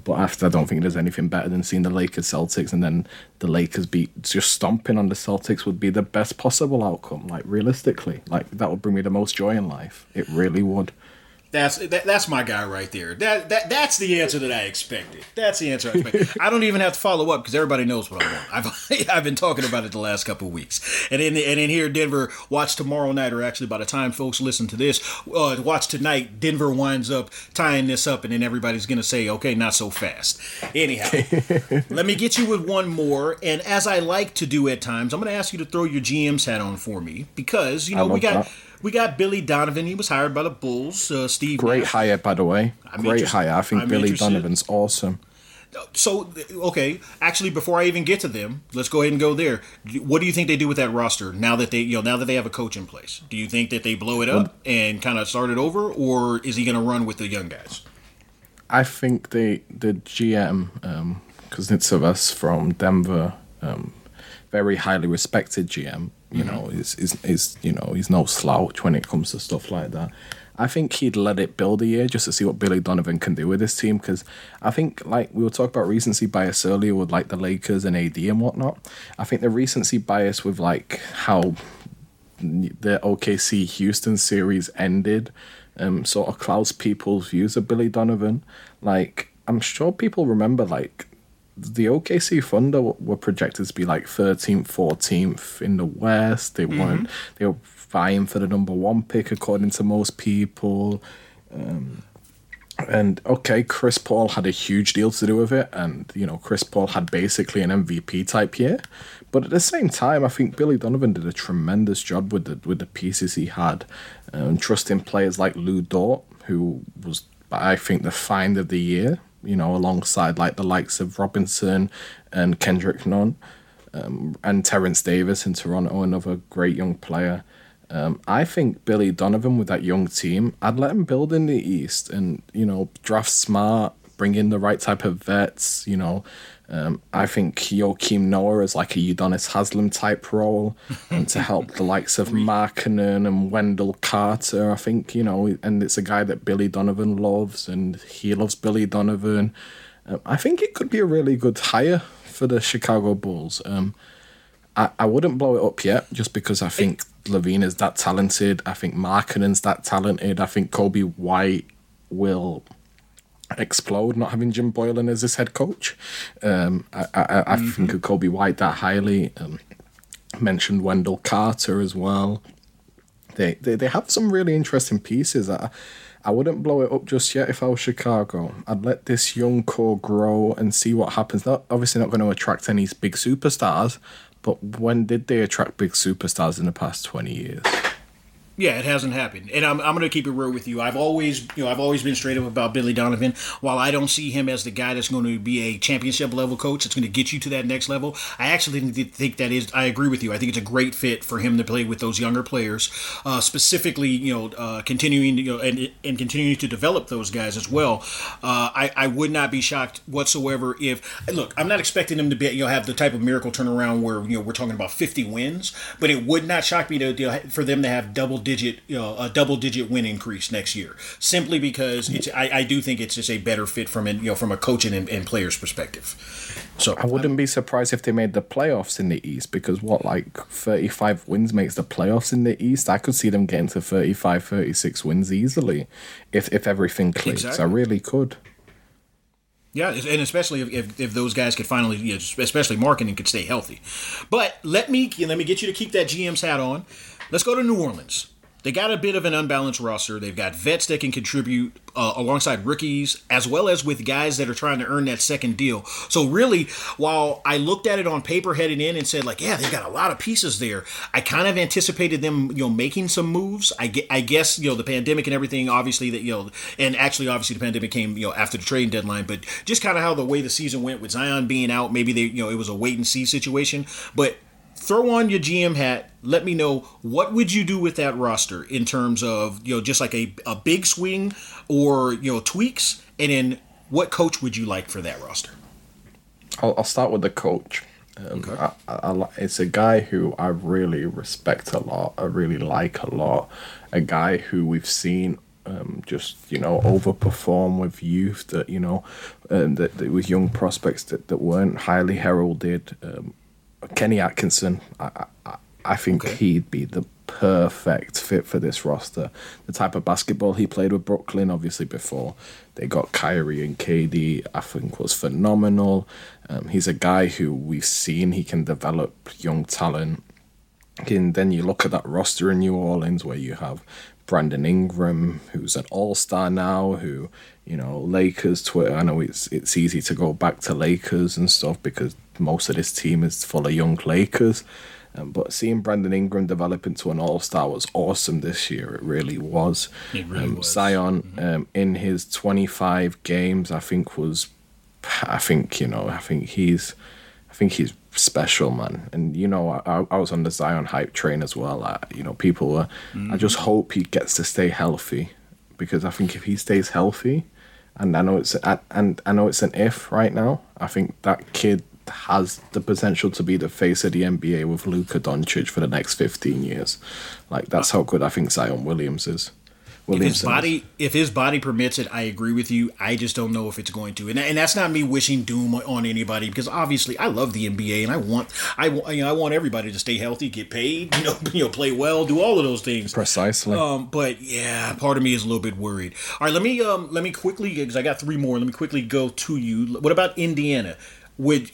But I don't think there's anything better than seeing the Lakers Celtics and then the Lakers just stomping on the Celtics would be the best possible outcome. Like, realistically, like, that would bring me the most joy in life. It really would. That's my guy right there. That's the answer that I expected. That's the answer I expected. I don't even have to follow up because everybody knows what I want. I've been talking about it the last couple of weeks. And in here, Denver watch tomorrow night, or actually by the time folks listen to this, watch tonight, Denver winds up tying this up, and then everybody's going to say, okay, not so fast. Anyhow, let me get you with one more. And as I like to do at times, I'm going to ask you to throw your GM's hat on for me because, you know, we got Billy Donovan. He was hired by the Bulls. Steve, great hire, by the way. Great hire. I think Billy Donovan's awesome. So, okay, actually, before I even get to them, let's go ahead and go there. What do you think they do with that roster now that they, you know, now that they have a coach in place? Do you think that they blow it up and kind of start it over, or is he going to run with the young guys? I think the GM, Kuznetsovas from Denver, very highly respected GM. You know, he's no slouch when it comes to stuff like that. I think he'd let it build a year just to see what Billy Donovan can do with this team because I think, like, we were talking about recency bias earlier with, like, the Lakers and AD and whatnot. I think the recency bias with, like, how the OKC-Houston series ended sort of clouds people's views of Billy Donovan. Like, I'm sure people remember, like, the OKC Thunder were projected to be like 13th, 14th in the West. They weren't. They were vying for the number one pick, according to most people. And okay, Chris Paul had a huge deal to do with it, and you know Chris Paul had basically an MVP type year. But at the same time, I think Billy Donovan did a tremendous job with the pieces he had, trusting players like Lou Dort, who was, I think, the find of the year. You know, alongside like the likes of Robinson and Kendrick Nunn and Terrence Davis in Toronto, another great young player. I think Billy Donovan with that young team, I'd let him build in the East and, you know, draft smart, bring in the right type of vets, you know. I think Joakim Noah is like a Udonis Haslem type role and to help the likes of Markkanen and Wendell Carter, I think, you know, and it's a guy that Billy Donovan loves and he loves Billy Donovan. I think it could be a really good hire for the Chicago Bulls. I wouldn't blow it up yet just because I think Levine is that talented. I think Markkanen's that talented. I think Kobe White will explode not having Jim Boylan as his head coach. I think of Kobe White that highly. Mentioned Wendell Carter as well. They have some really interesting pieces. I wouldn't blow it up just yet if I was Chicago. I'd let this young core grow and see what happens. Not obviously not going to attract any big superstars, but when did they attract big superstars in the past 20 years? Yeah, it hasn't happened, and I'm going to keep it real with you. I've always been straight up about Billy Donovan. While I don't see him as the guy that's going to be a championship level coach, that's going to get you to that next level. I actually think that is. I agree with you. I think it's a great fit for him to play with those younger players, specifically, you know, continuing, you know, and continuing to develop those guys as well. I would not be shocked whatsoever if look. I'm not expecting him to be, you know, have the type of miracle turnaround where, you know, we're talking about 50 wins, but it would not shock me to, you know, for them to have double a double digit win increase next year, simply because it's I do think it's just a better fit from a coaching and players perspective. So I wouldn't be surprised if they made the playoffs in the East, because 35 wins makes the playoffs in the East. I could see them getting to 35, 36 wins easily if everything clicks. Exactly. I really could. Yeah, and especially if those guys could finally, especially marketing, could stay healthy. But let me get you to keep that GM's hat on. Let's go to New Orleans. They got a bit of an unbalanced roster. They've got vets that can contribute alongside rookies, as well as with guys that are trying to earn that second deal. So really, while I looked at it on paper heading in and said, they've got a lot of pieces there, I kind of anticipated them, making some moves. I guess, the pandemic and everything, obviously, that, and actually, obviously, the pandemic came, after the trading deadline, but just kind of how the way the season went with Zion being out, maybe they, it was a wait and see situation, but throw on your GM hat. Let me know, what would you do with that roster in terms of, just like a big swing or, tweaks? And then what coach would you like for that roster? I'll start with the coach. Okay. It's a guy who I really respect a lot. I really like a lot. A guy who we've seen overperform with youth that, that with young prospects that weren't highly heralded. Kenny Atkinson, I think he'd be the perfect fit for this roster. The type of basketball he played with Brooklyn, obviously, before they got Kyrie and KD, I think was phenomenal. He's a guy who we've seen he can develop young talent. And then you look at that roster in New Orleans where you have Brandon Ingram, who's an all-star now, who, Lakers Twitter, I know it's easy to go back to Lakers and stuff because most of this team is full of young Lakers. But seeing Brandon Ingram develop into an all-star was awesome this year. It really was. It really was. Zion, in his 25 games, I think he's special, man. And I was on the Zion hype train as well. People were. Mm-hmm. I just hope he gets to stay healthy, because I think if he stays healthy, and I know it's an if right now, I think that kid has the potential to be the face of the NBA with Luka Doncic for the next 15 years. That's how good I think Zion Williams is. If his body permits it, I agree with you. I just don't know if it's going to, and that's not me wishing doom on anybody, because obviously I love the NBA and I want everybody to stay healthy, get paid, play well, do all of those things. Precisely. But yeah, part of me is a little bit worried. All right, let me quickly, because I got three more. Let me quickly go to you. What about Indiana? Let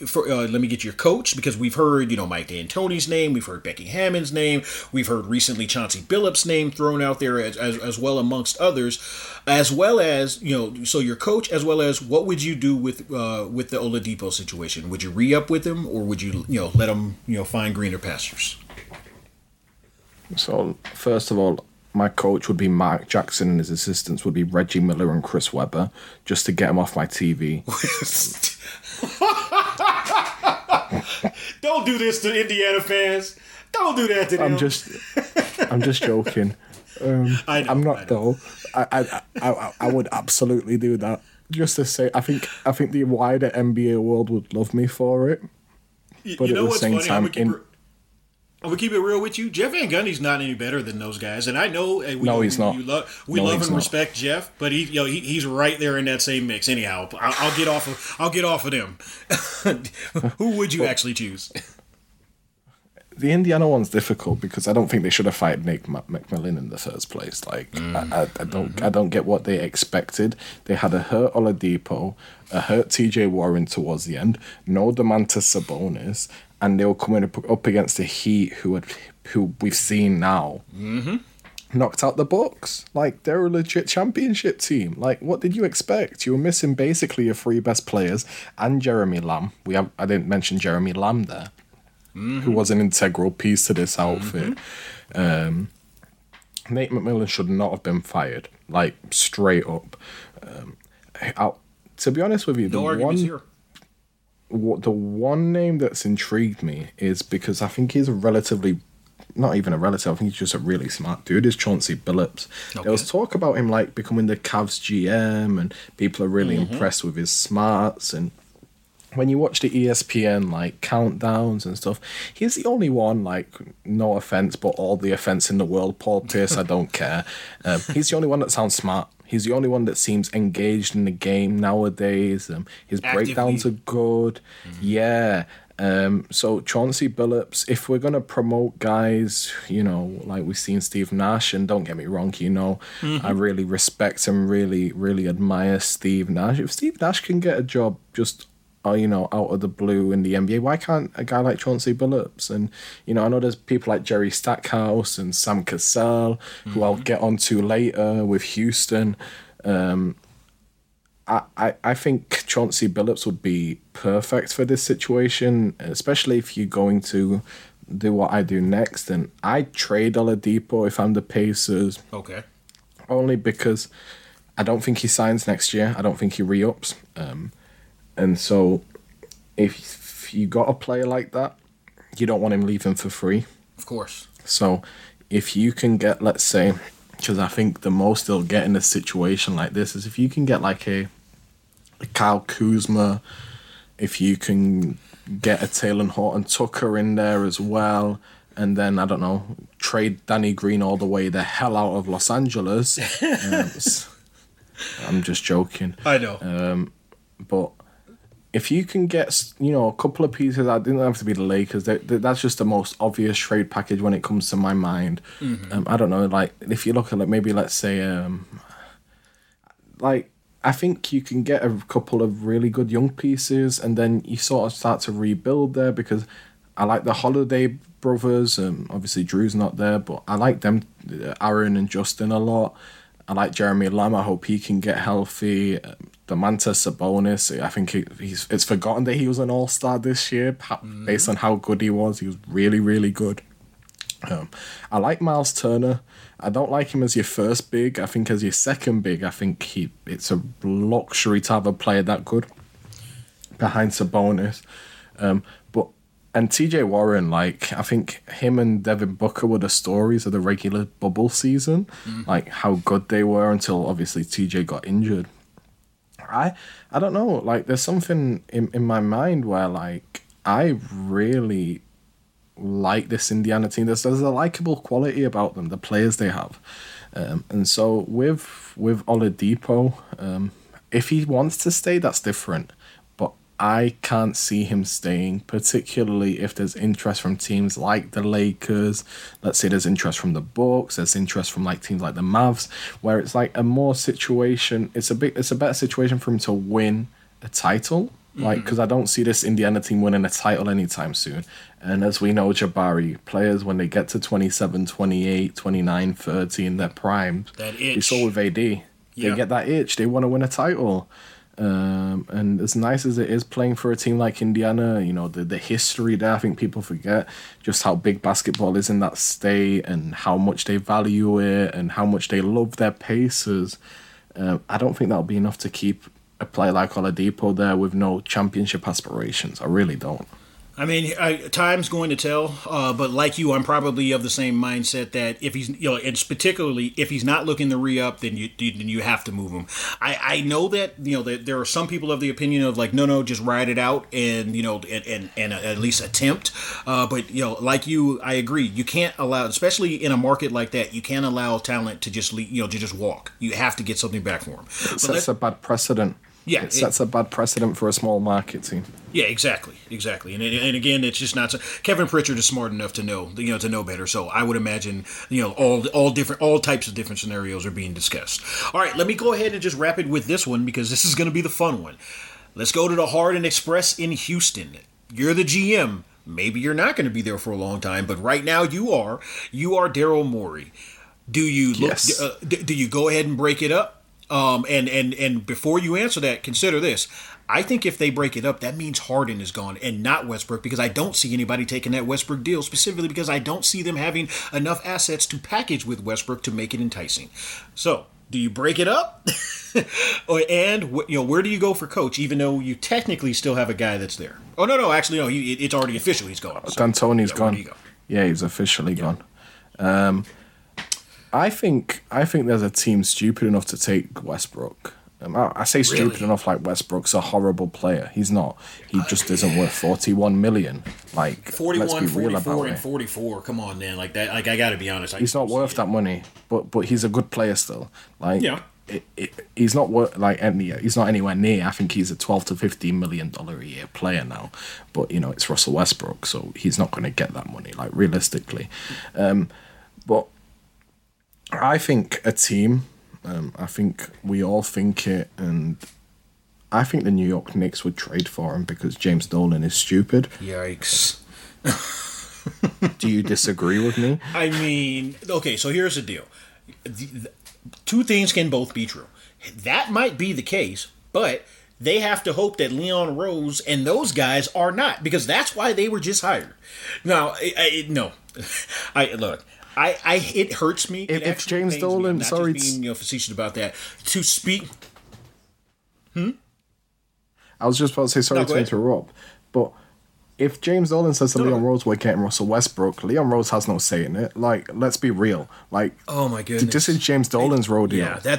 me get your coach, because we've heard, Mike D'Antoni's name, we've heard Becky Hammond's name, we've heard recently Chauncey Billups' name thrown out there as well, amongst others, as well as, so your coach, as well as what would you do with the Oladipo situation? Would you re-up with him, or would you, let him, find greener pastures? So, first of all, my coach would be Mark Jackson, and his assistants would be Reggie Miller and Chris Webber, just to get him off my TV. Don't do this to Indiana fans. Don't do that to them. I'm just joking. I'm not though. I would absolutely do that. Just to say, I think the wider NBA world would love me for it. But at the same time, I'm gonna keep it real with you. Jeff Van Gundy's not any better than those guys, and I know we love and respect Jeff, but he's right there in that same mix. Anyhow, I'll get off of them. Who would you actually choose? The Indiana one's difficult, because I don't think they should have fired Nick McMillan in the first place. I don't get what they expected. They had a hurt Oladipo, a hurt T.J. Warren towards the end, no Domantas Sabonis. And they were coming up against the Heat, who we've seen now, knocked out the Bucks. They're a legit championship team. What did you expect? You were missing basically your three best players and Jeremy Lamb. I didn't mention Jeremy Lamb there, who was an integral piece to this outfit. Nate McMillan should not have been fired, straight up. To be honest with you, no arguments here. The one name that's intrigued me is, because I think he's I think he's just a really smart dude, is Chauncey Billups. Okay. There was talk about him becoming the Cavs GM, and people are really impressed with his smarts, and when you watch the ESPN like countdowns and stuff, he's the only one, like, no offense, but all the offense in the world, Paul Pierce, I don't care. He's the only one that sounds smart. He's the only one that seems engaged in the game nowadays. His breakdowns are good. Mm-hmm. Yeah. So Chauncey Billups, if we're going to promote guys, you know, like we've seen Steve Nash, and don't get me wrong, you know, mm-hmm. I really respect and really, really admire Steve Nash. If Steve Nash can get a job just, you know, out of the blue in the NBA, why can't a guy like Chauncey Billups? And, you know, I know there's people like Jerry Stackhouse and Sam Cassell, mm-hmm. who I'll get onto later with Houston. I think Chauncey Billups would be perfect for this situation, especially if you're going to do what I do next. And I trade Oladipo if I'm the Pacers. Okay. Only because I don't think he signs next year. I don't think he re-ups. And so if you got a player like that, you don't want him leaving for free. Of course. So if you can get, let's say, because I think the most they'll get in a situation like this is if you can get like a Kyle Kuzma, if you can get a Talen Horton Tucker in there as well, and then, I don't know, trade Danny Green all the way the hell out of Los Angeles. I'm just joking. I know. But if you can get, you know, a couple of pieces, that didn't have to be the Lakers. That's just the most obvious trade package when it comes to my mind. Mm-hmm. I don't know, like, if you look at, like, maybe let's say, like, I think you can get a couple of really good young pieces, and then you sort of start to rebuild there, because I like the Holiday brothers. Obviously, Drew's not there, but I like them, Aaron and Justin, a lot. I like Jeremy Lamb. I hope he can get healthy. Domantas Sabonis, I think it's forgotten that he was an all-star this year based on how good he was. He was really, really good. I like Miles Turner. I don't like him as your first big. I think as your second big, I think it's a luxury to have a player that good behind Sabonis. And TJ Warren, like, I think him and Devin Booker were the stories of the regular bubble season, like how good they were until obviously TJ got injured. I don't know, like, there's something in my mind where, like, I really like this Indiana team. There's a likable quality about them, the players they have. And so with Oladipo, if he wants to stay, that's different. But I can't see him staying, particularly if there's interest from teams like the Lakers. Let's say there's interest from the Bucks. There's interest from, like, teams like the Mavs, where it's like a more situation. It's a better situation for him to win a title, like, because I don't see this Indiana team winning a title anytime soon. And as we know, Jabari, players when they get to 27, 28, 29, 30 in their prime, that itch. We saw with AD, they get that itch. They want to win a title. And as nice as it is playing for a team like Indiana, you know, the history there, I think people forget just how big basketball is in that state and how much they value it and how much they love their Pacers. I don't think that'll be enough to keep a player like Oladipo there with no championship aspirations. I really don't. I mean, time's going to tell, but like you, I'm probably of the same mindset that if he's, you know, and particularly if he's not looking to re-up, then you have to move him. I know that, you know, that there are some people of the opinion of like, no, just ride it out and, you know, and at least attempt. But, you know, like you, I agree. You can't allow, especially in a market like that, you can't allow talent to just, you know, to just walk. You have to get something back for him. That's a bad precedent. Yeah, it sets a bad precedent for a small market team. Yeah, exactly, and again, it's just not. So Kevin Pritchard is smart enough to know better. So I would imagine, you know, all types of different scenarios are being discussed. All right, let me go ahead and just wrap it with this one because this is going to be the fun one. Let's go to the Harden Express in Houston. You're the GM. Maybe you're not going to be there for a long time, but right now you are. You are Daryl Morey. Do you look? Yes. Do you go ahead and break it up? And before you answer that, consider this. I think if they break it up, that means Harden is gone and not Westbrook, because I don't see anybody taking that Westbrook deal, specifically because I don't see them having enough assets to package with Westbrook to make it enticing. So do you break it up? And, you know, where do you go for coach, even though you technically still have a guy that's there? Oh, no. Actually, no, it's already official. He's gone. So, D'Antoni's gone. Yeah, he's officially gone. I think there's a team stupid enough to take Westbrook. I say stupid enough, like Westbrook's a horrible player. He's not. He just isn't worth $41 million. Like 41, let's be 44, real about and 44. Come on, man. Like that. Like I gotta be honest. He's not worth that money. But he's a good player still. Like he's not worth like any. He's not anywhere near. I think he's a $12 to $15 million a year player now. But you know it's Russell Westbrook, so he's not going to get that money. Like realistically, but I think a team. I think we all think it, and I think the New York Knicks would trade for him because James Dolan is stupid. Yikes. Do you disagree with me? I mean, okay, so here's the deal. Two things can both be true. That might be the case, but they have to hope that Leon Rose and those guys are not, because that's why they were just hired. Now, it hurts me. If James Dolan, me. I'm sorry, just being facetious about that. To speak, I was just about to say sorry to interrupt, but if James Dolan says that Leon Rose, we're getting Russell Westbrook. Leon Rose has no say in it. Like, let's be real. Like, oh my goodness, this is James Dolan's rodeo. Yeah,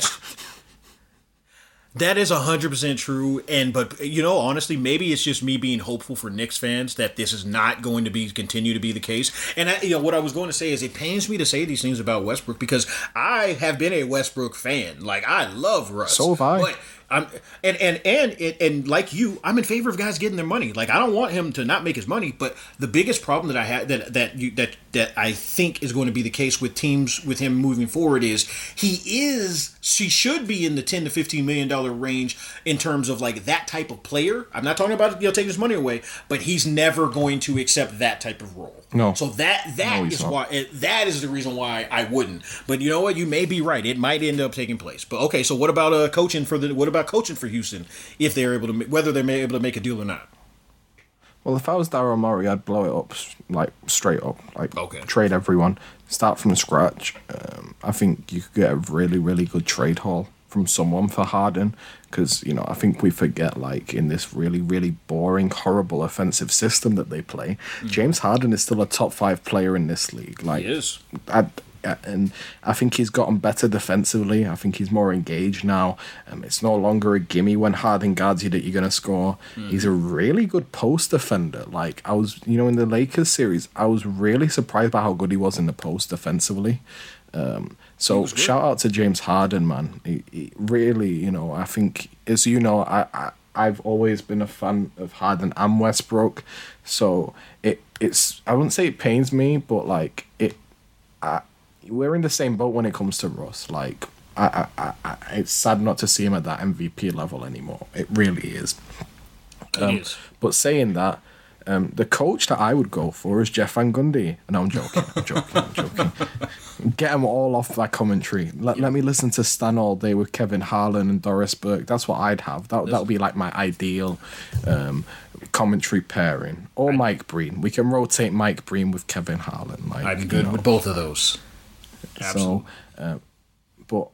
that is 100% true, but you know, honestly, maybe it's just me being hopeful for Knicks fans that this is not going to continue to be the case. And what I was going to say is, it pains me to say these things about Westbrook because I have been a Westbrook fan. Like I love Russ. So have I. But I'm and like you, I'm in favor of guys getting their money. Like I don't want him to not make his money. But the biggest problem that I have that I think is going to be the case with teams with him moving forward is she should be in the $10 to $15 million range in terms of like that type of player. I'm not talking about taking his money away, but he's never going to accept that type of role. No. So that is the reason why I wouldn't. But you know what? You may be right. It might end up taking place. But okay. So what about coaching for coaching for Houston, if they're able to, whether they're able to make a deal or not? Well, if I was Daryl Morey, I'd blow it up, like straight up, like trade everyone, start from scratch. I think you could get a really, really good trade haul from someone for Harden, because you know I think we forget, like in this really, really boring, horrible offensive system that they play, James Harden is still a top 5 player in this league. Like he is. And I think he's gotten better defensively. I think he's more engaged now. It's no longer a gimme when Harden guards you that you're going to score. He's a really good post defender. Like I was, in the Lakers series, I was really surprised by how good he was in the post defensively. So shout out to James Harden, man. He really, I think, as you know, I've always been a fan of Harden and Westbrook. So it's, I wouldn't say it pains me, but like we're in the same boat when it comes to Russ. Like, it's sad not to see him at that MVP level anymore. It really is. It is. But saying that, the coach that I would go for is Jeff Van Gundy. No, I'm joking. Get them all off that commentary. Let me listen to Stan all day with Kevin Harlan and Doris Burke. That's what I'd have. That would be like my ideal commentary pairing. Or Mike Breen. We can rotate Mike Breen with Kevin Harlan. Like, I'd be good with both of those. Absolutely. So, but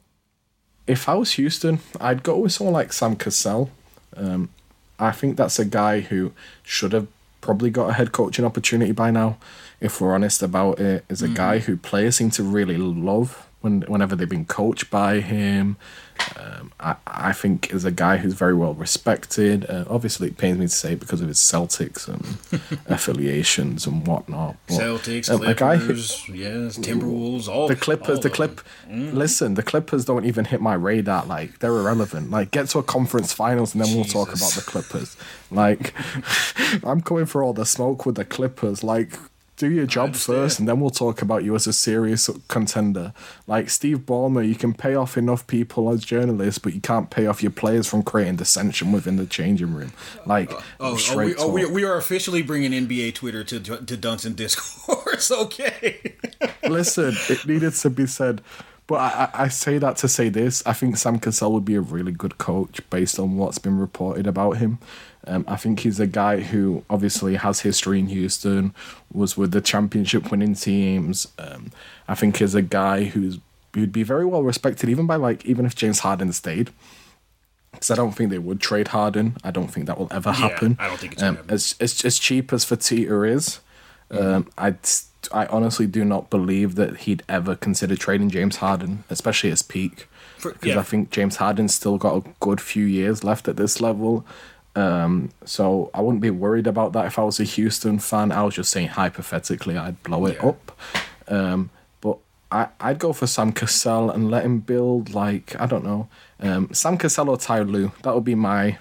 if I was Houston, I'd go with someone like Sam Cassell. I think that's a guy who should have probably got a head coaching opportunity by now, if we're honest about it. Is a guy who players seem to really love whenever they've been coached by him. I think is a guy who's very well respected. Obviously, it pains me to say because of his Celtics and affiliations and whatnot. But, Celtics, Clippers, Timberwolves, all the Clippers. Listen, the Clippers don't even hit my radar. Like they're irrelevant. Like get to a conference finals and then we'll talk about the Clippers. Like I'm coming for all the smoke with the Clippers. Like. Do your job first, and then we'll talk about you as a serious contender. Like Steve Ballmer, you can pay off enough people as journalists, but you can't pay off your players from creating dissension within the changing room. Like, we are officially bringing NBA Twitter to Dunks and Discourse. Okay. Listen, it needed to be said. But I say that to say this. I think Sam Cassell would be a really good coach based on what's been reported about him. I think he's a guy who obviously has history in Houston, was with the championship winning teams. I think he's a guy who'd be very well respected even if James Harden stayed. Because I don't think they would trade Harden. I don't think that will ever happen. I don't think it's going to happen. As cheap as Fatita is, I honestly do not believe that he'd ever consider trading James Harden, especially his peak. because I think James Harden's still got a good few years left at this level. So I wouldn't be worried about that. If I was a Houston fan, I was just saying hypothetically I'd blow it up. But I'd go for Sam Cassell and let him build, like, I don't know, Sam Cassell or Ty Lue. That would be my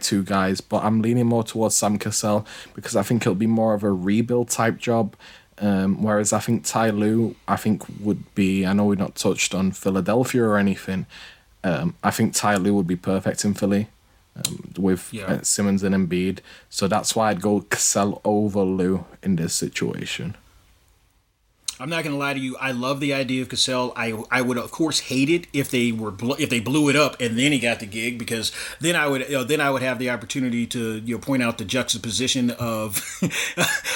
two guys, but I'm leaning more towards Sam Cassell because I think it'll be more of a rebuild type job. Whereas I think Ty Lue, would be, I know we've not touched on Philadelphia or anything. I think Ty Lue would be perfect in Philly with Simmons and Embiid. So that's why I'd go Cassell over Lue in this situation. I'm not going to lie to you. I love the idea of Cassell. I would of course hate it if they were blew it up and then he got the gig, because then I would have the opportunity to point out the juxtaposition of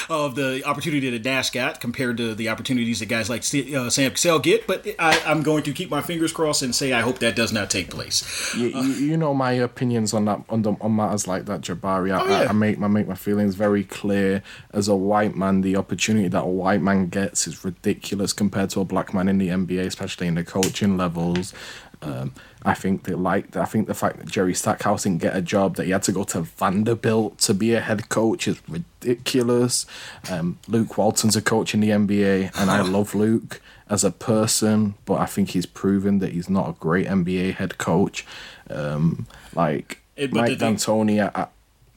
of the opportunity that Nash got compared to the opportunities that guys like Sam Cassell get. But I'm going to keep my fingers crossed and say I hope that does not take place. You know my opinions on that on matters like that, Jabari. I make my feelings very clear. As a white man, the opportunity that a white man gets is ridiculous compared to a black man in the NBA, especially in the coaching levels. I think the fact that Jerry Stackhouse didn't get a job, that he had to go to Vanderbilt to be a head coach, is ridiculous. Luke Walton's a coach in the NBA, and I love Luke as a person, but I think he's proven that he's not a great NBA head coach. Mike D'Antoni,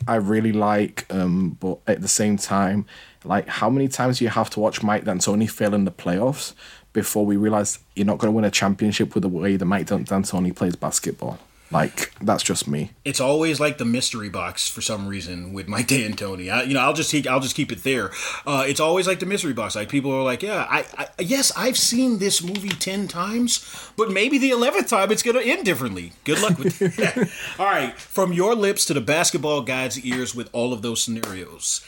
I really like, but at the same time, like, how many times do you have to watch Mike D'Antoni fail in the playoffs before we realize you're not going to win a championship with the way that Mike D'Antoni plays basketball? Like, that's just me. It's always like the mystery box for some reason with Mike D'Antoni. I'll just keep it there. It's always like the mystery box. Like, people are like, I've seen this movie 10 times, but maybe the 11th time it's going to end differently. Good luck with that. All right, from your lips to the basketball guy's ears with all of those scenarios.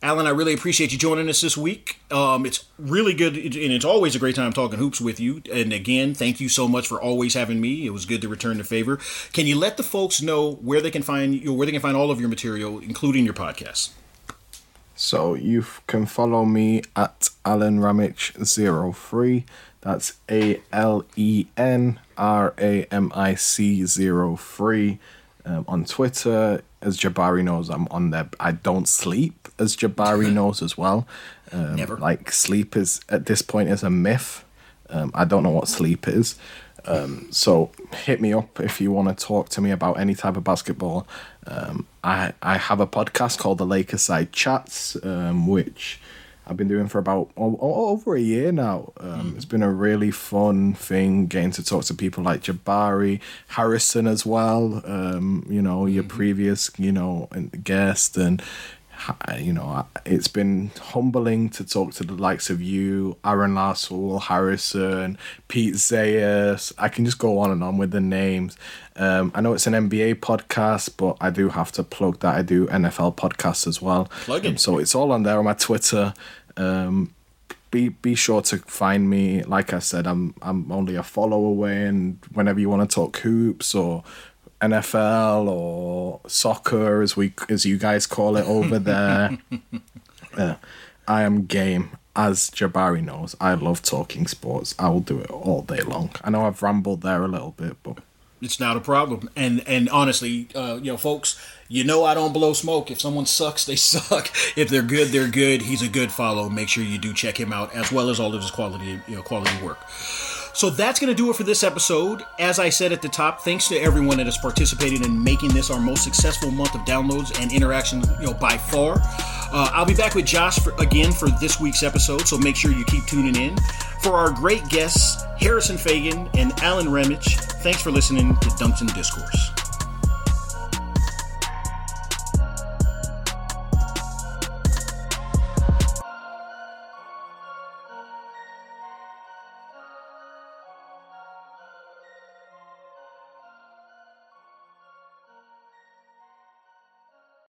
Alan, I really appreciate you joining us this week. It's really good, and it's always a great time talking hoops with you. And again, thank you so much for always having me. It was good to return the favor. Can you let the folks know where they can find you, where they can find all of your material, including your podcast? So you can follow me at Alen Ramić 03. That's AlenRamic03. On Twitter, as Jabari knows, I'm on there. I don't sleep, as Jabari knows as well. Never. Like, sleep is, at this point, is a myth. I don't know what sleep is. So hit me up if you want to talk to me about any type of basketball. I have a podcast called the Lakerside Chats, which I've been doing for about over a year now. It's been a really fun thing getting to talk to people like Jabari, Harrison as well. Your previous, guest, and it's been humbling to talk to the likes of you, Aaron Lasswell, Harrison, Pete Zayas. I can just go on and on with the names. I know it's an NBA podcast, but I do have to plug that. I do NFL podcasts as well. Plug it. So it's all on there on my Twitter. Be sure to find me. Like I said, I'm only a follow away, and whenever you want to talk hoops or NFL or soccer, as you guys call it over there, I am game. As Jabari knows, I love talking sports. I will do it all day long. I know I've rambled there a little bit, but it's not a problem. And honestly, folks, I don't blow smoke. If someone sucks, they suck. If they're good, they're good. He's a good follow. Make sure you do check him out, as well as all of his quality work. So that's going to do it for this episode. As I said at the top, thanks to everyone that has participated in making this our most successful month of downloads and interaction, by far. I'll be back with Josh again for this week's episode, so make sure you keep tuning in. For our great guests, Harrison Faigen and Alen Ramić, thanks for listening to Dunks and Discourse.